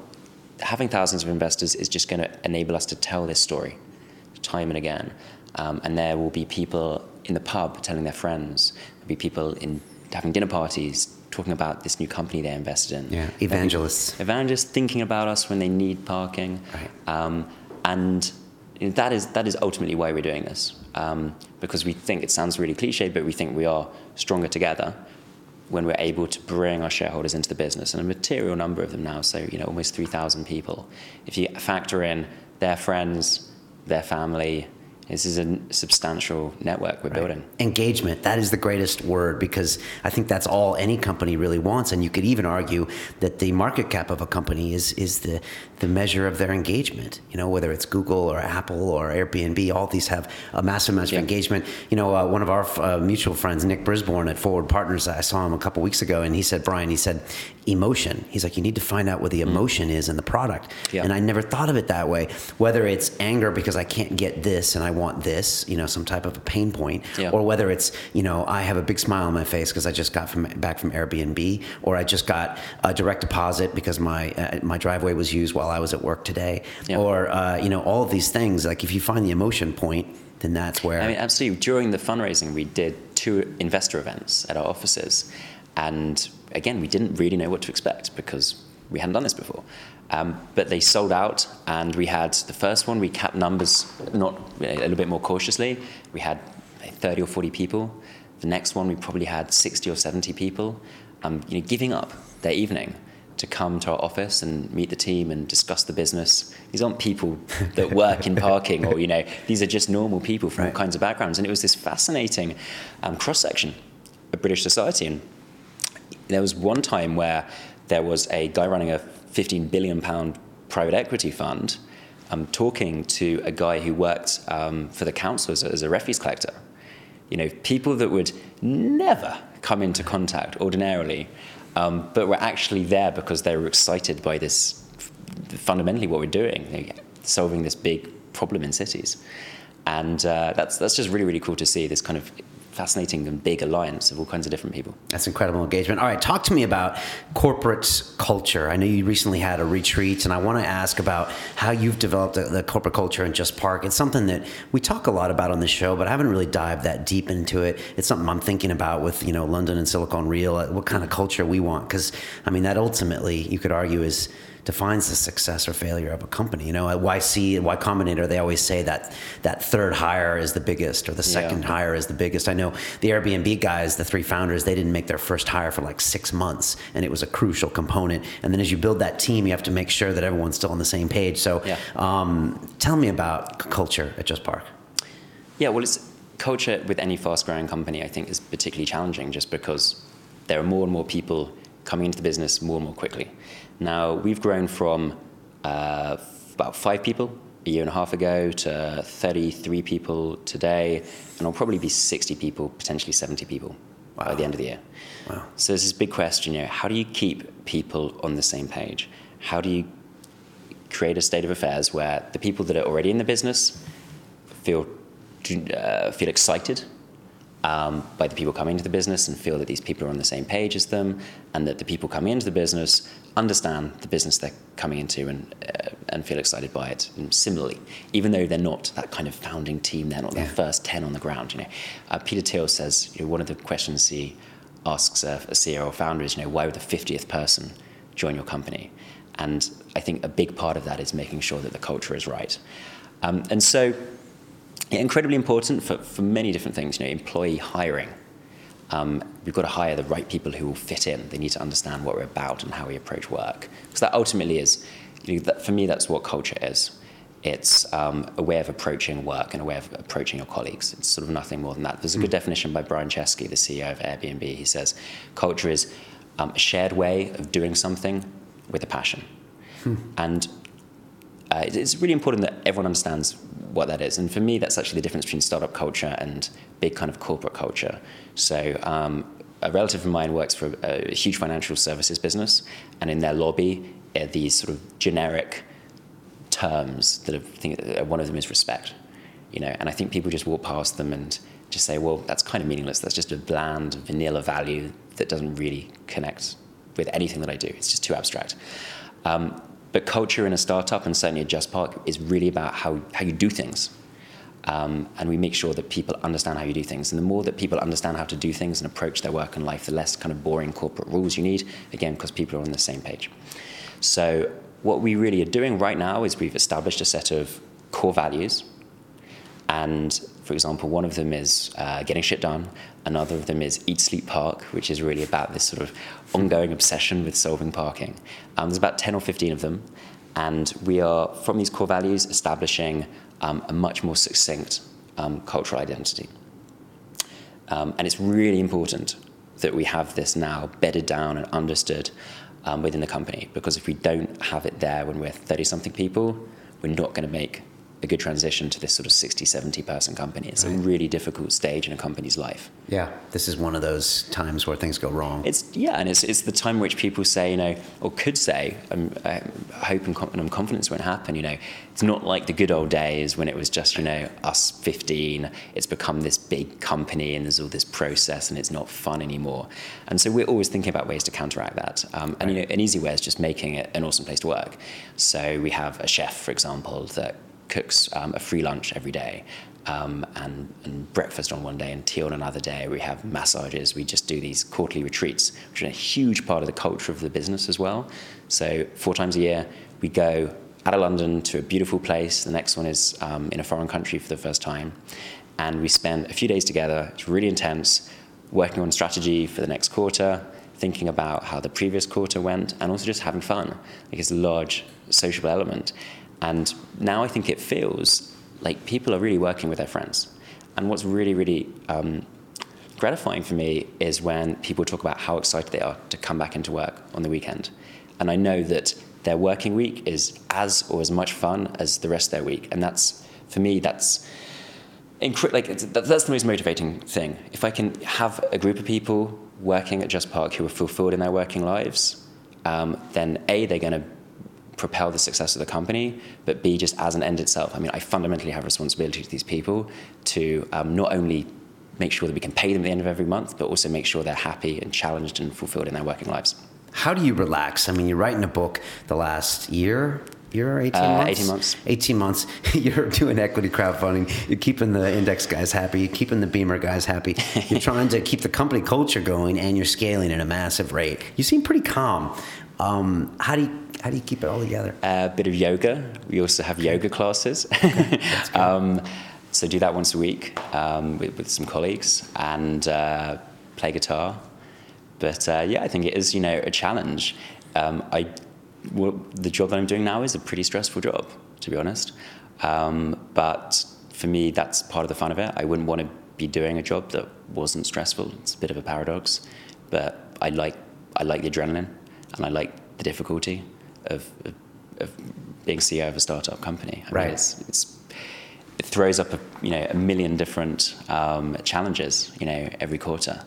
having thousands of investors is just going to enable us to tell this story time and again. And there will be people in the pub telling their friends. There'll be people having dinner parties, talking about this new company they invested in. Yeah, evangelists. Evangelists thinking about us when they need parking. Right. And that is ultimately why we're doing this. Because we think, it sounds really cliche, but we think we are stronger together when we're able to bring our shareholders into the business, and a material number of them now, so almost 3,000 people. If you factor in their friends, their family, this is a substantial network we're building. Engagement, that is the greatest word, because I think that's all any company really wants, and you could even argue that the market cap of a company is the measure of their engagement. Whether it's Google or Apple or Airbnb, all these have a massive amount of engagement. One of our mutual friends, Nick Brisbourne at Forward Partners, I saw him a couple weeks ago, and he said, Brian, emotion. He's like, you need to find out what the emotion is in the product. Yeah. And I never thought of it that way, whether it's anger because I can't get this and I want this, some type of a pain point, or whether it's, I have a big smile on my face because I just got back from Airbnb, or I just got a direct deposit because my driveway was used while I was at work today, or, all of these things. Like, if you find the emotion point, then that's where... I mean, absolutely. During the fundraising, we did 2 investor events at our offices, and again, we didn't really know what to expect because we hadn't done this before. But they sold out, and we had the first one, we capped numbers a little bit more cautiously. We had 30 or 40 people. The next one, we probably had 60 or 70 people giving up their evening to come to our office and meet the team and discuss the business. These aren't people that work in parking, or, these are just normal people from all kinds of backgrounds. And it was this fascinating cross-section of British society. And there was one time where there was a guy running a £15 billion private equity fund talking to a guy who worked for the council as a refuse collector. People that would never come into contact ordinarily, but were actually there because they were excited by this, fundamentally what we're doing, solving this big problem in cities. And that's just really, really cool to see this kind of fascinating and big alliance of all kinds of different people. That's incredible engagement. All right, talk to me about corporate culture. I know you recently had a retreat, and I want to ask about how you've developed the corporate culture in JustPark. It's something that we talk a lot about on the show, but I haven't really dived that deep into it. It's something I'm thinking about with, London and Silicon Real, what kind of culture we want. Because, that ultimately, you could argue, is defines the success or failure of a company. At YC and Y Combinator, they always say that third hire is the biggest, or the second hire is the biggest. I know the Airbnb guys, the 3 founders, they didn't make their first hire for 6 months, and it was a crucial component. And then as you build that team, you have to make sure that everyone's still on the same page. So tell me about culture at JustPark. Yeah, well, it's culture with any fast-growing company, I think, is particularly challenging just because there are more and more people coming into the business more and more quickly. Now, we've grown from about 5 people a year and a half ago to 33 people today, and I'll probably be 60 people, potentially 70 people by the end of the year. Wow. So this is a big question, how do you keep people on the same page? How do you create a state of affairs where the people that are already in the business feel excited by the people coming into the business and feel that these people are on the same page as them, and that the people coming into the business understand the business they're coming into and feel excited by it. And similarly, even though they're not that kind of founding team, they're not the first 10 on the ground. Peter Thiel says, one of the questions he asks a CEO or founder is, why would the 50th person join your company? And I think a big part of that is making sure that the culture is right. And so... incredibly important for many different things, employee hiring. We've got to hire the right people who will fit in. They need to understand what we're about and how we approach work. Because that ultimately is, for me, that's what culture is. It's a way of approaching work and a way of approaching your colleagues. It's sort of nothing more than that. There's a good definition by Brian Chesky, the CEO of Airbnb. He says, culture is a shared way of doing something with a passion. And it's really important that everyone understands what that is. And for me, that's actually the difference between startup culture and big kind of corporate culture. So a relative of mine works for a huge financial services business, and in their lobby are these sort of generic terms that one of them is respect. And I think people just walk past them and just say, well, that's kind of meaningless. That's just a bland, vanilla value that doesn't really connect with anything that I do. It's just too abstract. But culture in a startup, and certainly at JustPark, is really about how you do things. And we make sure that people understand how you do things. And the more that people understand how to do things and approach their work and life, the less kind of boring corporate rules you need, again, because people are on the same page. So what we really are doing right now is we've established a set of core values. And, for example, one of them is getting shit done. Another of them is Eat, Sleep, Park, which is really about this sort of ongoing obsession with solving parking. There's about 10 or 15 of them. And we are, from these core values, establishing a much more succinct cultural identity. And it's really important that we have this now bedded down and understood within the company, because if we don't have it there when we're 30-something people, we're not going to make a good transition to this sort of 60, 70-person company. It's right. A really difficult stage in a company's life. Yeah, this is one of those times where things go wrong. It's the time which people say, you know, or could say, I hope and I'm confident it won't happen, you know. It's not like the good old days when it was just, you know, us 15. It's become this big company and there's all this process and it's not fun anymore. And so we're always thinking about ways to counteract that. And, you know, an easy way is just making it an awesome place to work. So we have a chef, for example, that cooks a free lunch every day and breakfast on one day and tea on another day. We have massages. We just do these quarterly retreats, which are a huge part of the culture of the business as well. So 4 times a year, we go out of London to a beautiful place. The next one is in a foreign country for the first time. And we spend a few days together. It's really intense, working on strategy for the next quarter, thinking about how the previous quarter went, and also just having fun. Like, it's a large sociable element. And now I think it feels like people are really working with their friends. And what's really, really gratifying for me is when people talk about how excited they are to come back into work on the weekend. And I know that their working week is as much fun as the rest of their week. And that's, for me, that's the most motivating thing. If I can have a group of people working at JustPark who are fulfilled in their working lives, then A, they're going to propel the success of the company, but B, just as an end itself. I mean, I fundamentally have responsibility to these people to not only make sure that we can pay them at the end of every month, but also make sure they're happy and challenged and fulfilled in their working lives. How do you relax? I mean, you're writing a book the last year or 18 months? 18 months. 18 months. You're doing equity crowdfunding. You're keeping the Index guys happy. You're keeping the Beamer guys happy. You're trying to keep the company culture going, and you're scaling at a massive rate. You seem pretty calm. How do you keep it all together? A bit of yoga. We also have yoga classes. Okay. That's good. So do that once a week with some colleagues and play guitar. But yeah, I think it is, you know, a challenge. The job that I'm doing now is a pretty stressful job, to be honest. But for me, that's part of the fun of it. I wouldn't want to be doing a job that wasn't stressful. It's a bit of a paradox, but I like the adrenaline and I like the difficulty of being CEO of a startup company. I mean, it throws up a million different challenges, you know, every quarter,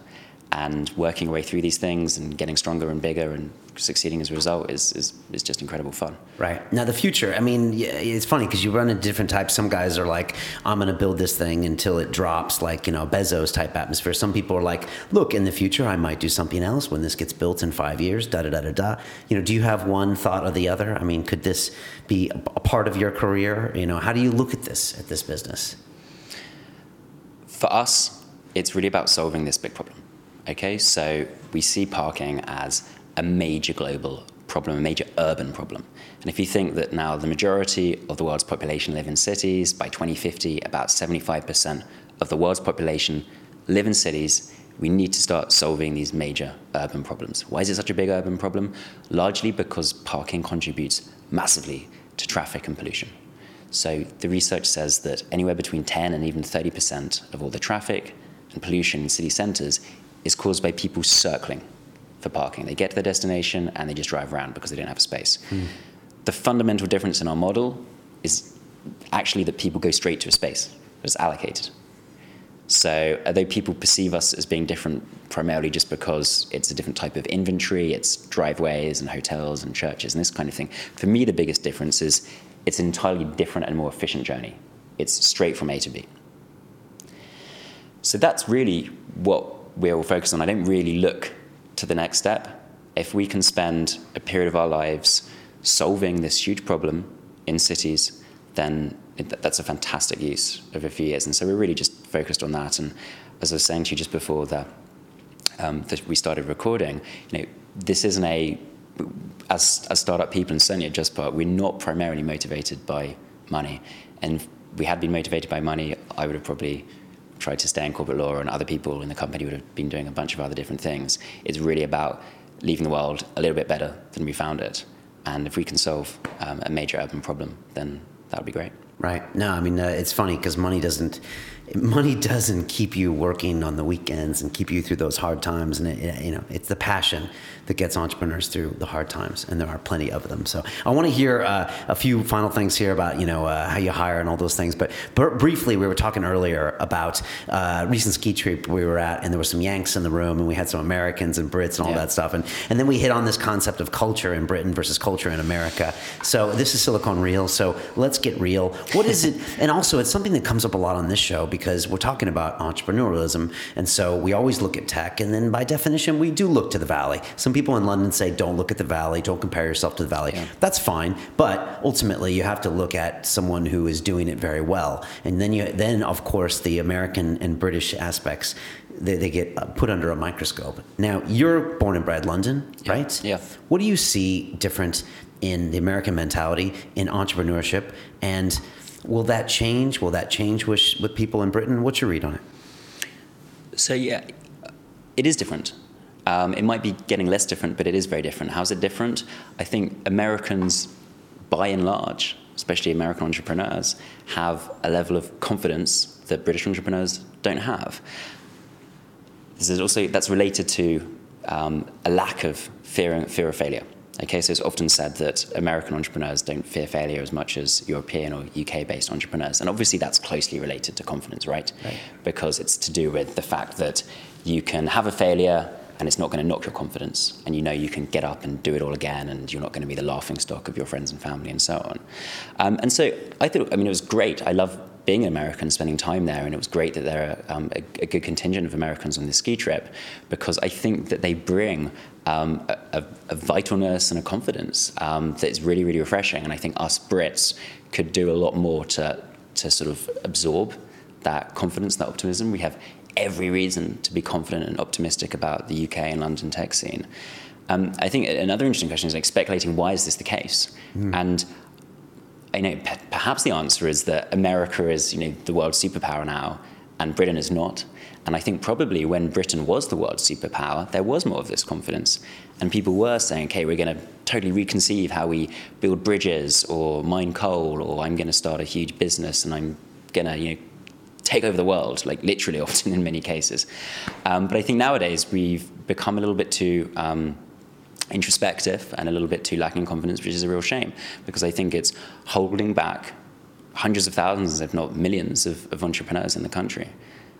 and working your way through these things and getting stronger and bigger and succeeding as a result is just incredible fun. Right. Now, the future, I mean, it's funny because you run into different types. Some guys are like, I'm going to build this thing until it drops, like, you know, Bezos-type atmosphere. Some people are like, look, in the future, I might do something else when this gets built in 5 years, da-da-da-da-da. You know, do you have one thought or the other? I mean, could this be a part of your career? You know, how do you look at this business? For us, it's really about solving this big problem. Okay, so we see parking as a major global problem, a major urban problem. And if you think that now the majority of the world's population live in cities, by 2050, about 75% of the world's population live in cities, we need to start solving these major urban problems. Why is it such a big urban problem? Largely because parking contributes massively to traffic and pollution. So the research says that anywhere between 10 and even 30% of all the traffic and pollution in city centers is caused by people circling for parking. They get to their destination and they just drive around because they don't have a space. Mm. The fundamental difference in our model is actually that people go straight to a space that's allocated. So although people perceive us as being different primarily just because it's a different type of inventory, it's driveways and hotels and churches and this kind of thing, for me the biggest difference is it's an entirely different and more efficient journey. It's straight from A to B. So that's really what we're all focused on. I don't really look to the next step. If we can spend a period of our lives solving this huge problem in cities, then that's a fantastic use over a few years. And so we're really just focused on that. And as I was saying to you just before that we started recording, you know, this isn't as startup people, and certainly at JustPark, we're not primarily motivated by money. And if we had been motivated by money, I would have probably tried to stay in corporate law, and other people in the company would have been doing a bunch of other different things. It's really about leaving the world a little bit better than we found it. And if we can solve a major urban problem, then that would be great. Right. No, I mean, it's funny because money doesn't keep you working on the weekends and keep you through those hard times. And, it's the passion that gets entrepreneurs through the hard times. And there are plenty of them. So I want to hear a few final things here about, how you hire and all those things. But briefly, we were talking earlier about a recent ski trip we were at, and there were some Yanks in the room, and we had some Americans and Brits and all that stuff. And then we hit on this concept of culture in Britain versus culture in America. So this is Silicon Real. So let's get real. What is it? And also, it's something that comes up a lot on this show, because we're talking about entrepreneurialism, and so we always look at tech, and then by definition we do look to the Valley. Some people in London say don't look at the Valley, don't compare yourself to the Valley. Yeah. That's fine, but ultimately you have to look at someone who is doing it very well, and then of course the American and British aspects, they get put under a microscope. Now, you're born and bred London, right? Yeah. What do you see different in the American mentality in entrepreneurship, and will that change? Will that change with people in Britain? What's your read on it? So yeah, it is different. It might be getting less different, but it is very different. How's it different? I think Americans, by and large, especially American entrepreneurs, have a level of confidence that British entrepreneurs don't have. This is also, that's related to a lack of fear of failure. Okay, so it's often said that American entrepreneurs don't fear failure as much as European or UK-based entrepreneurs. And obviously that's closely related to confidence, right? Because it's to do with the fact that you can have a failure and it's not going to knock your confidence. And you know you can get up and do it all again, and you're not going to be the laughingstock of your friends and family and so on. And so I thought, it was great. I love being an American, spending time there, and it was great that there are a good contingent of Americans on this ski trip, because I think that they bring a vitalness and a confidence that is really, really refreshing. And I think us Brits could do a lot more to sort of absorb that confidence, that optimism. We have every reason to be confident and optimistic about the UK and London tech scene. I think another interesting question is like speculating, why is this the case? And I know perhaps the answer is that America is, the world's superpower now, and Britain is not. And I think probably when Britain was the world's superpower, there was more of this confidence. And people were saying, okay, we're going to totally reconceive how we build bridges or mine coal, or I'm going to start a huge business and I'm going to, take over the world, like literally often in many cases. But I think nowadays we've become a little bit too introspective and a little bit too lacking in confidence, which is a real shame, because I think it's holding back hundreds of thousands, if not millions, of entrepreneurs in the country.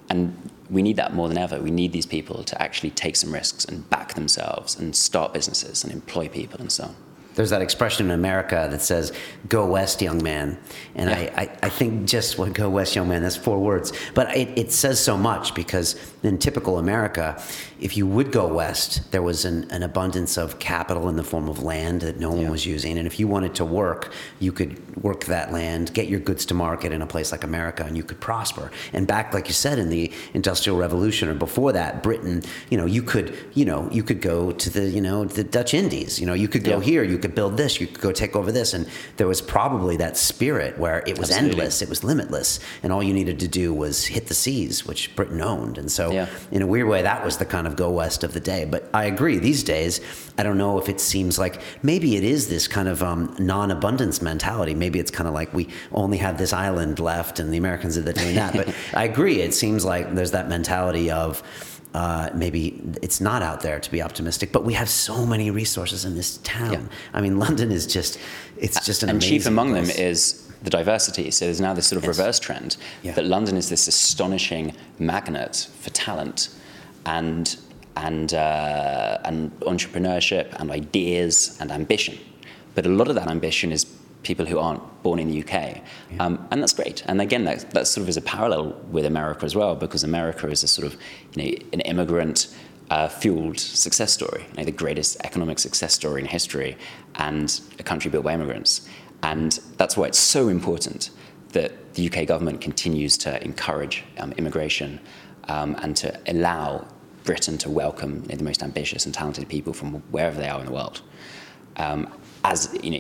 And we need that more than ever. We need these people to actually take some risks and back themselves and start businesses and employ people and so on. There's that expression in America that says, "Go west, young man." And I think just what "go west, young man," that's four words. But it says so much, because in typical America, if you would go west, there was an abundance of capital in the form of land that no one was using. And if you wanted to work, you could work that land, get your goods to market in a place like America, and you could prosper. And back, like you said, in the Industrial Revolution or before that, Britain, you could go to the Dutch Indies, you could go here, you could build this, you could go take over this. And there was probably that spirit where it was endless, it was limitless, and all you needed to do was hit the seas, which Britain owned. And so in a weird way, that was the kind of go west of the day. But I agree, these days, I don't know if it seems like maybe it is this kind of non-abundance mentality. Maybe it's kind of like we only have this island left and the Americans are doing that. But I agree, it seems like there's that mentality of maybe it's not out there to be optimistic, but we have so many resources in this town. Yeah. I mean, London is just an amazing place. And chief among them is the diversity. So there's now this sort of reverse trend that London is this astonishing magnet for talent and entrepreneurship and ideas and ambition. But a lot of that ambition is people who aren't born in the UK. And that's great. And again, that sort of is a parallel with America as well, because America is a sort of an immigrant-fueled success story, the greatest economic success story in history, and a country built by immigrants. And that's why it's so important that the UK government continues to encourage immigration and to allow Britain to welcome the most ambitious and talented people from wherever they are in the world.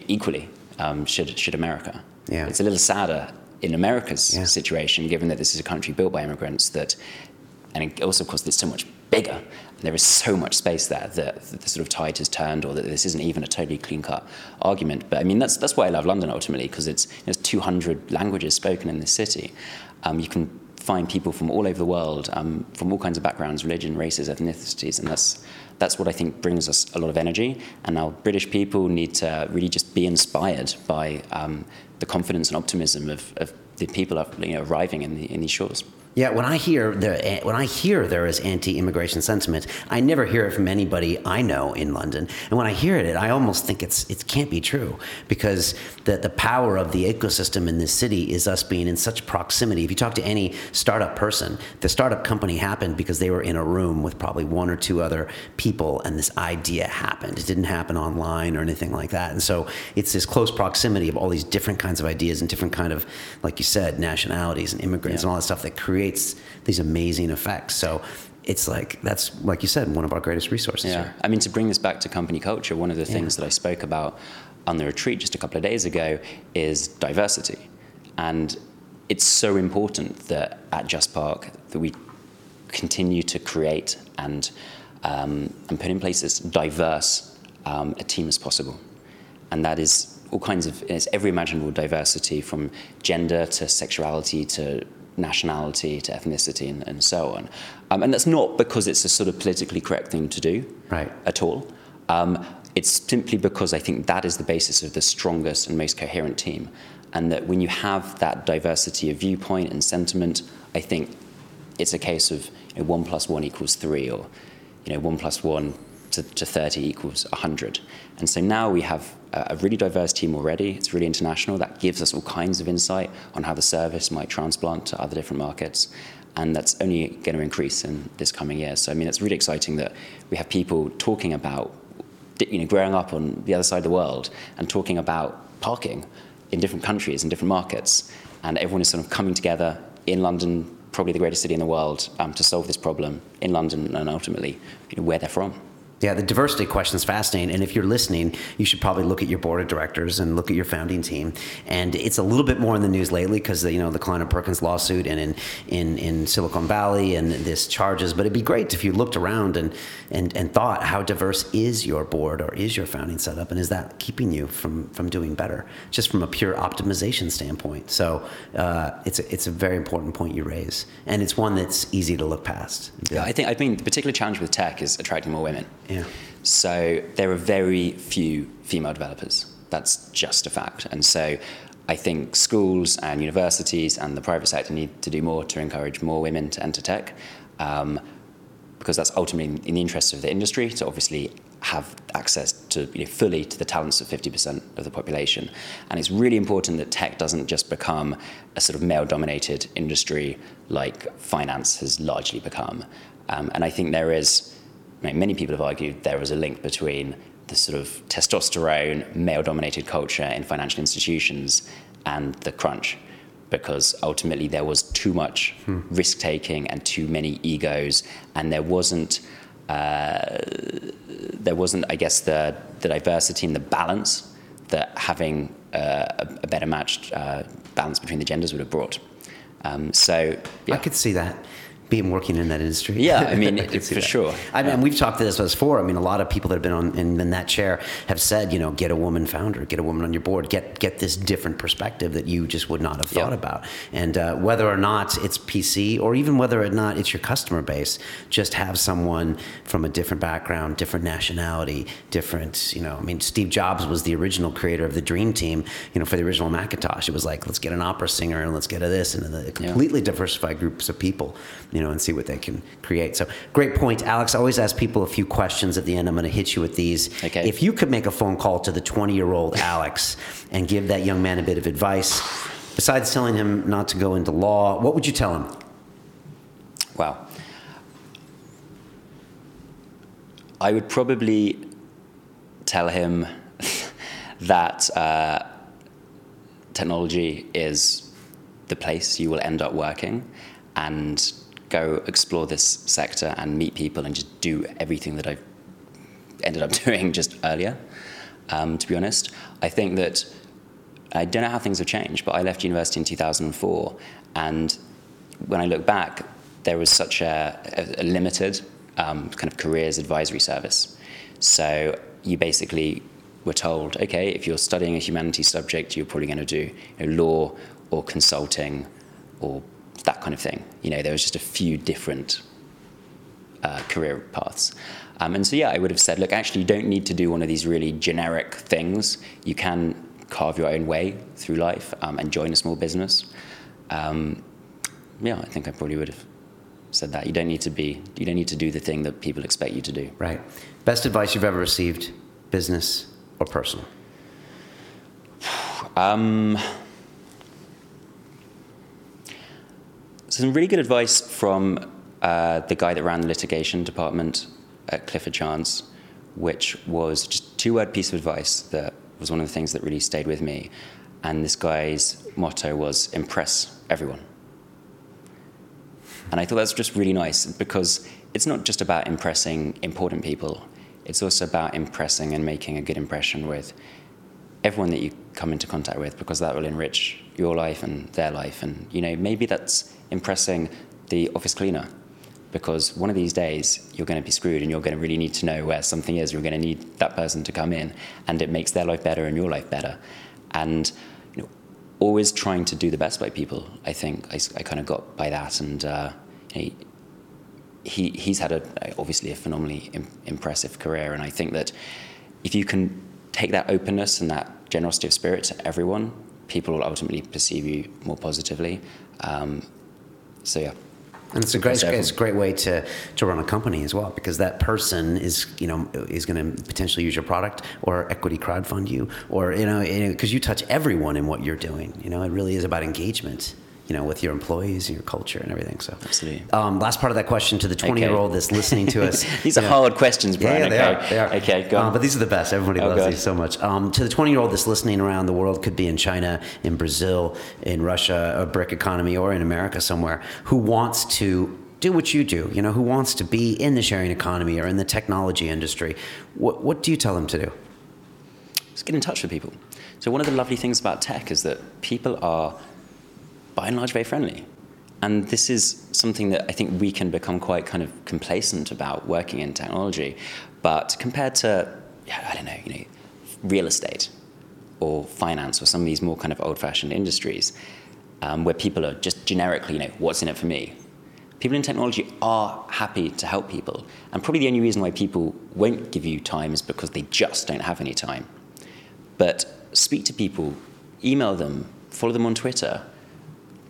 Equally should America. Yeah. It's a little sadder in America's situation, given that this is a country built by immigrants, and also, of course, it's so much bigger, and there is so much space there that the sort of tide has turned, or that this isn't even a totally clean-cut argument. But I mean, that's why I love London ultimately, because there's 200 languages spoken in this city. You can find people from all over the world, from all kinds of backgrounds, religion, races, ethnicities, and that's what I think brings us a lot of energy. And now British people need to really just be inspired by the confidence and optimism of the people arriving in these shores. Yeah, when I hear there is anti-immigration sentiment, I never hear it from anybody I know in London. And when I hear it, I almost think it can't be true, because the power of the ecosystem in this city is us being in such proximity. If you talk to any startup person, the startup company happened because they were in a room with probably one or two other people, and this idea happened. It didn't happen online or anything like that. And so it's this close proximity of all these different kinds of ideas and different kind of, like you said, nationalities and immigrants and all that stuff that creates these amazing effects. So it's like, that's, like you said, one of our greatest resources here. I mean, to bring this back to company culture, one of the things that I spoke about on the retreat just a couple of days ago is diversity. And it's so important that at JustPark that we continue to create and put in place as diverse a team as possible. And that is all kinds of, it's every imaginable diversity, from gender to sexuality to nationality to ethnicity and so on. And that's not because it's a sort of politically correct thing to do at all. It's simply because I think that is the basis of the strongest and most coherent team. And that when you have that diversity of viewpoint and sentiment, I think it's a case of 1 + 1 = 3, or 1 + 1 to 30 = 100. And so now we have a really diverse team already. It's really international. That gives us all kinds of insight on how the service might transplant to other different markets. And that's only going to increase in this coming year. So, I mean, it's really exciting that we have people talking about, growing up on the other side of the world and talking about parking in different countries and different markets. And everyone is sort of coming together in London, probably the greatest city in the world, to solve this problem in London and ultimately where they're from. Yeah, the diversity question is fascinating, and if you're listening, you should probably look at your board of directors and look at your founding team. And it's a little bit more in the news lately because the Kleiner Perkins lawsuit, and in Silicon Valley, and this charges. But it'd be great if you looked around and thought, how diverse is your board or is your founding setup, and is that keeping you from doing better, just from a pure optimization standpoint? So it's a very important point you raise, and it's one that's easy to look past. Yeah, I mean the particular challenge with tech is attracting more women. Yeah. So there are very few female developers. That's just a fact. And so I think schools and universities and the private sector need to do more to encourage more women to enter tech, because that's ultimately in the interests of the industry to obviously have access to fully to the talents of 50% of the population. And it's really important that tech doesn't just become a sort of male-dominated industry like finance has largely become. And I think there is... many people have argued there was a link between the sort of testosterone, male-dominated culture in financial institutions and the crunch, because ultimately there was too much risk-taking and too many egos, and there wasn't, I guess, the diversity and the balance that having a better matched balance between the genders would have brought. I could see that. Being working in that industry. Yeah, I mean, for sure. I mean, we've talked to this before. I mean, a lot of people that have been in that chair have said, get a woman founder, get a woman on your board, get this different perspective that you just would not have thought about. And whether or not it's PC, or even whether or not it's your customer base, just have someone from a different background, different nationality, different, Steve Jobs was the original creator of the Dream Team, for the original Macintosh. It was like, let's get an opera singer and let's get a this, and a completely diversified groups of people. And see what they can create. So great point, Alex. I always ask people a few questions at the end. I'm going to hit you with these. Okay. If you could make a phone call to the 20-year-old Alex and give that young man a bit of advice, besides telling him not to go into law, what would you tell him? Wow. I would probably tell him that technology is the place you will end up working, and go explore this sector and meet people and just do everything that I ended up doing just earlier, to be honest. I think that, I don't know how things have changed, but I left university in 2004, and when I look back, there was such a limited kind of careers advisory service. So you basically were told, okay, if you're studying a humanities subject, you're probably going to do law or consulting or that kind of thing. You know, there was just a few different career paths. And so, yeah, I would have said, look, actually, you don't need to do one of these really generic things. You can carve your own way through life and join a small business. Yeah, I think I probably would have said that. You don't need to do the thing that people expect you to do. Right. Best advice you've ever received, business or personal? Some really good advice from the guy that ran the litigation department at Clifford Chance, which was just a two-word piece of advice that was one of the things that really stayed with me. And this guy's motto was, impress everyone. And I thought that's just really nice, because it's not just about impressing important people. It's also about impressing and making a good impression with everyone that you come into contact with, because that will enrich your life and their life. And, you know, maybe that's impressing the office cleaner, because one of these days you're going to be screwed and you're going to really need to know where something is. You're going to need that person to come in, and it makes their life better and your life better. And, you know, always trying to do the best by people. I think I kind of got by that, and you know, he's had obviously a phenomenally impressive career, and I think that if you can take that openness and that generosity of spirit to everyone, people will ultimately perceive you more positively. So yeah. And it's a great way to run a company as well, because that person is going to potentially use your product or equity crowdfund you, or, you know, because you touch everyone in what you're doing. You know, it really is about engagement, you know, with your employees and your culture and everything. So absolutely. Last part of that question to the 20-year-old that's listening to us. These are hard questions, Brian. Yeah, okay. They are. Okay, go on. But these are the best. Everybody loves these so much. To the 20-year-old that's listening around the world, could be in China, in Brazil, in Russia, a brick economy, or in America somewhere, who wants to do what you do, you know, who wants to be in the sharing economy or in the technology industry. What do you tell them to do? Just get in touch with people. So one of the lovely things about tech is that people are, by and large, very friendly. And this is something that I think we can become quite kind of complacent about, working in technology. But compared to, I don't know, you know, real estate or finance or some of these more kind of old-fashioned industries, where people are just generically, you know, what's in it for me? People in technology are happy to help people. And probably the only reason why people won't give you time is because they just don't have any time. But speak to people, email them, follow them on Twitter,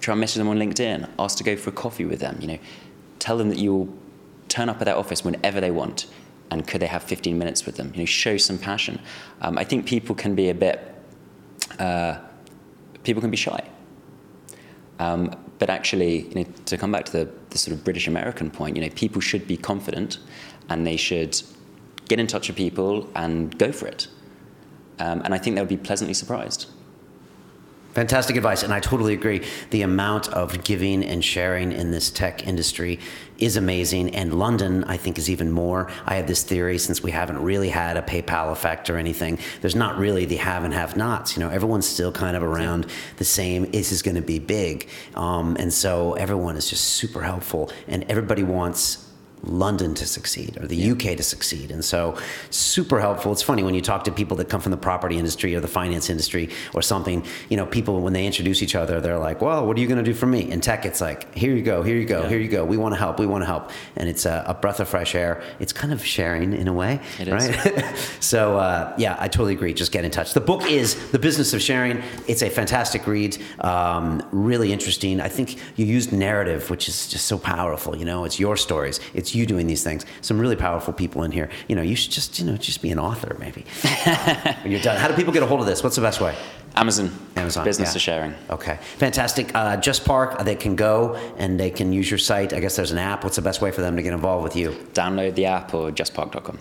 try and message them on LinkedIn, ask to go for a coffee with them, you know, tell them that you'll turn up at their office whenever they want, and could they have 15 minutes with them, you know, show some passion. I think people can be shy. But actually, you know, to come back to the sort of British-American point, you know, people should be confident, and they should get in touch with people and go for it. And I think they'll be pleasantly surprised. Fantastic advice, and I totally agree. The amount of giving and sharing in this tech industry is amazing, and London, I think, is even more. I have this theory, since we haven't really had a PayPal effect or anything, there's not really the have and have-nots. You know, everyone's still kind of around the same, this is going to be big. And so everyone is just super helpful, and everybody wants London to succeed, or the UK to succeed. And so, super helpful. It's funny when you talk to people that come from the property industry or the finance industry or something, you know, people, when they introduce each other, they're like, well, what are you going to do for me? In tech, it's like, here you go. We want to help. And it's a breath of fresh air. It's kind of sharing in a way, it right? So, yeah, I totally agree. Just get in touch. The book is The Business of Sharing. It's a fantastic read. Really interesting. I think you used narrative, which is just so powerful. You know, it's your stories. It's you doing these things. Some really powerful people in here. You know, you should just be an author, maybe. When you're done. How do people get a hold of this? What's the best way? Amazon. Business of sharing. Okay. Fantastic. JustPark, they can go and they can use your site. I guess there's an app. What's the best way for them to get involved with you? Download the app or justpark.com.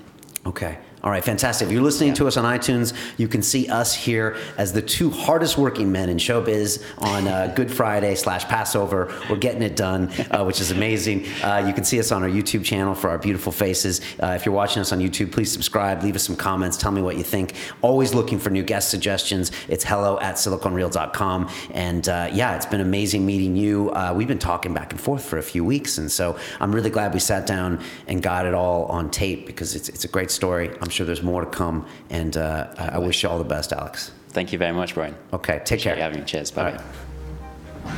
Okay. All right, fantastic. If you're listening to us on iTunes, you can see us here as the two hardest working men in showbiz on Good Friday / Passover. We're getting it done, which is amazing. You can see us on our YouTube channel for our beautiful faces. If you're watching us on YouTube, please subscribe, leave us some comments, tell me what you think. Always looking for new guest suggestions. It's hello@siliconreal.com. And yeah, it's been amazing meeting you. We've been talking back and forth for a few weeks. And so I'm really glad we sat down and got it all on tape because it's a great story. I'm sure there's more to come, and I wish you all the best, Alex. Thank you very much, Brian. Okay, take care. Appreciate you having me. Cheers. Bye. Right.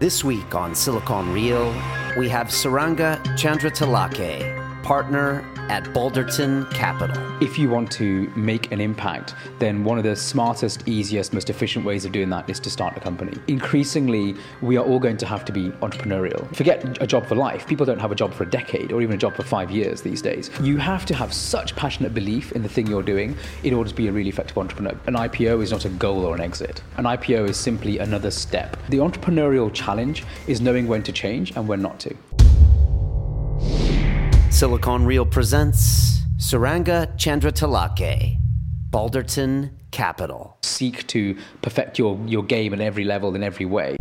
This week on Silicon Real, we have Saranga Chandratillake, partner at Balderton Capital. If you want to make an impact, then one of the smartest, easiest, most efficient ways of doing that is to start a company. Increasingly, we are all going to have to be entrepreneurial. Forget a job for life. People don't have a job for a decade or even a job for 5 years these days. You have to have such passionate belief in the thing you're doing in order to be a really effective entrepreneur. An IPO is not a goal or an exit. An IPO is simply another step. The entrepreneurial challenge is knowing when to change and when not to. Silicon Real presents Saranga Chandratillake, Balderton Capital. Seek to perfect your game at every level in every way.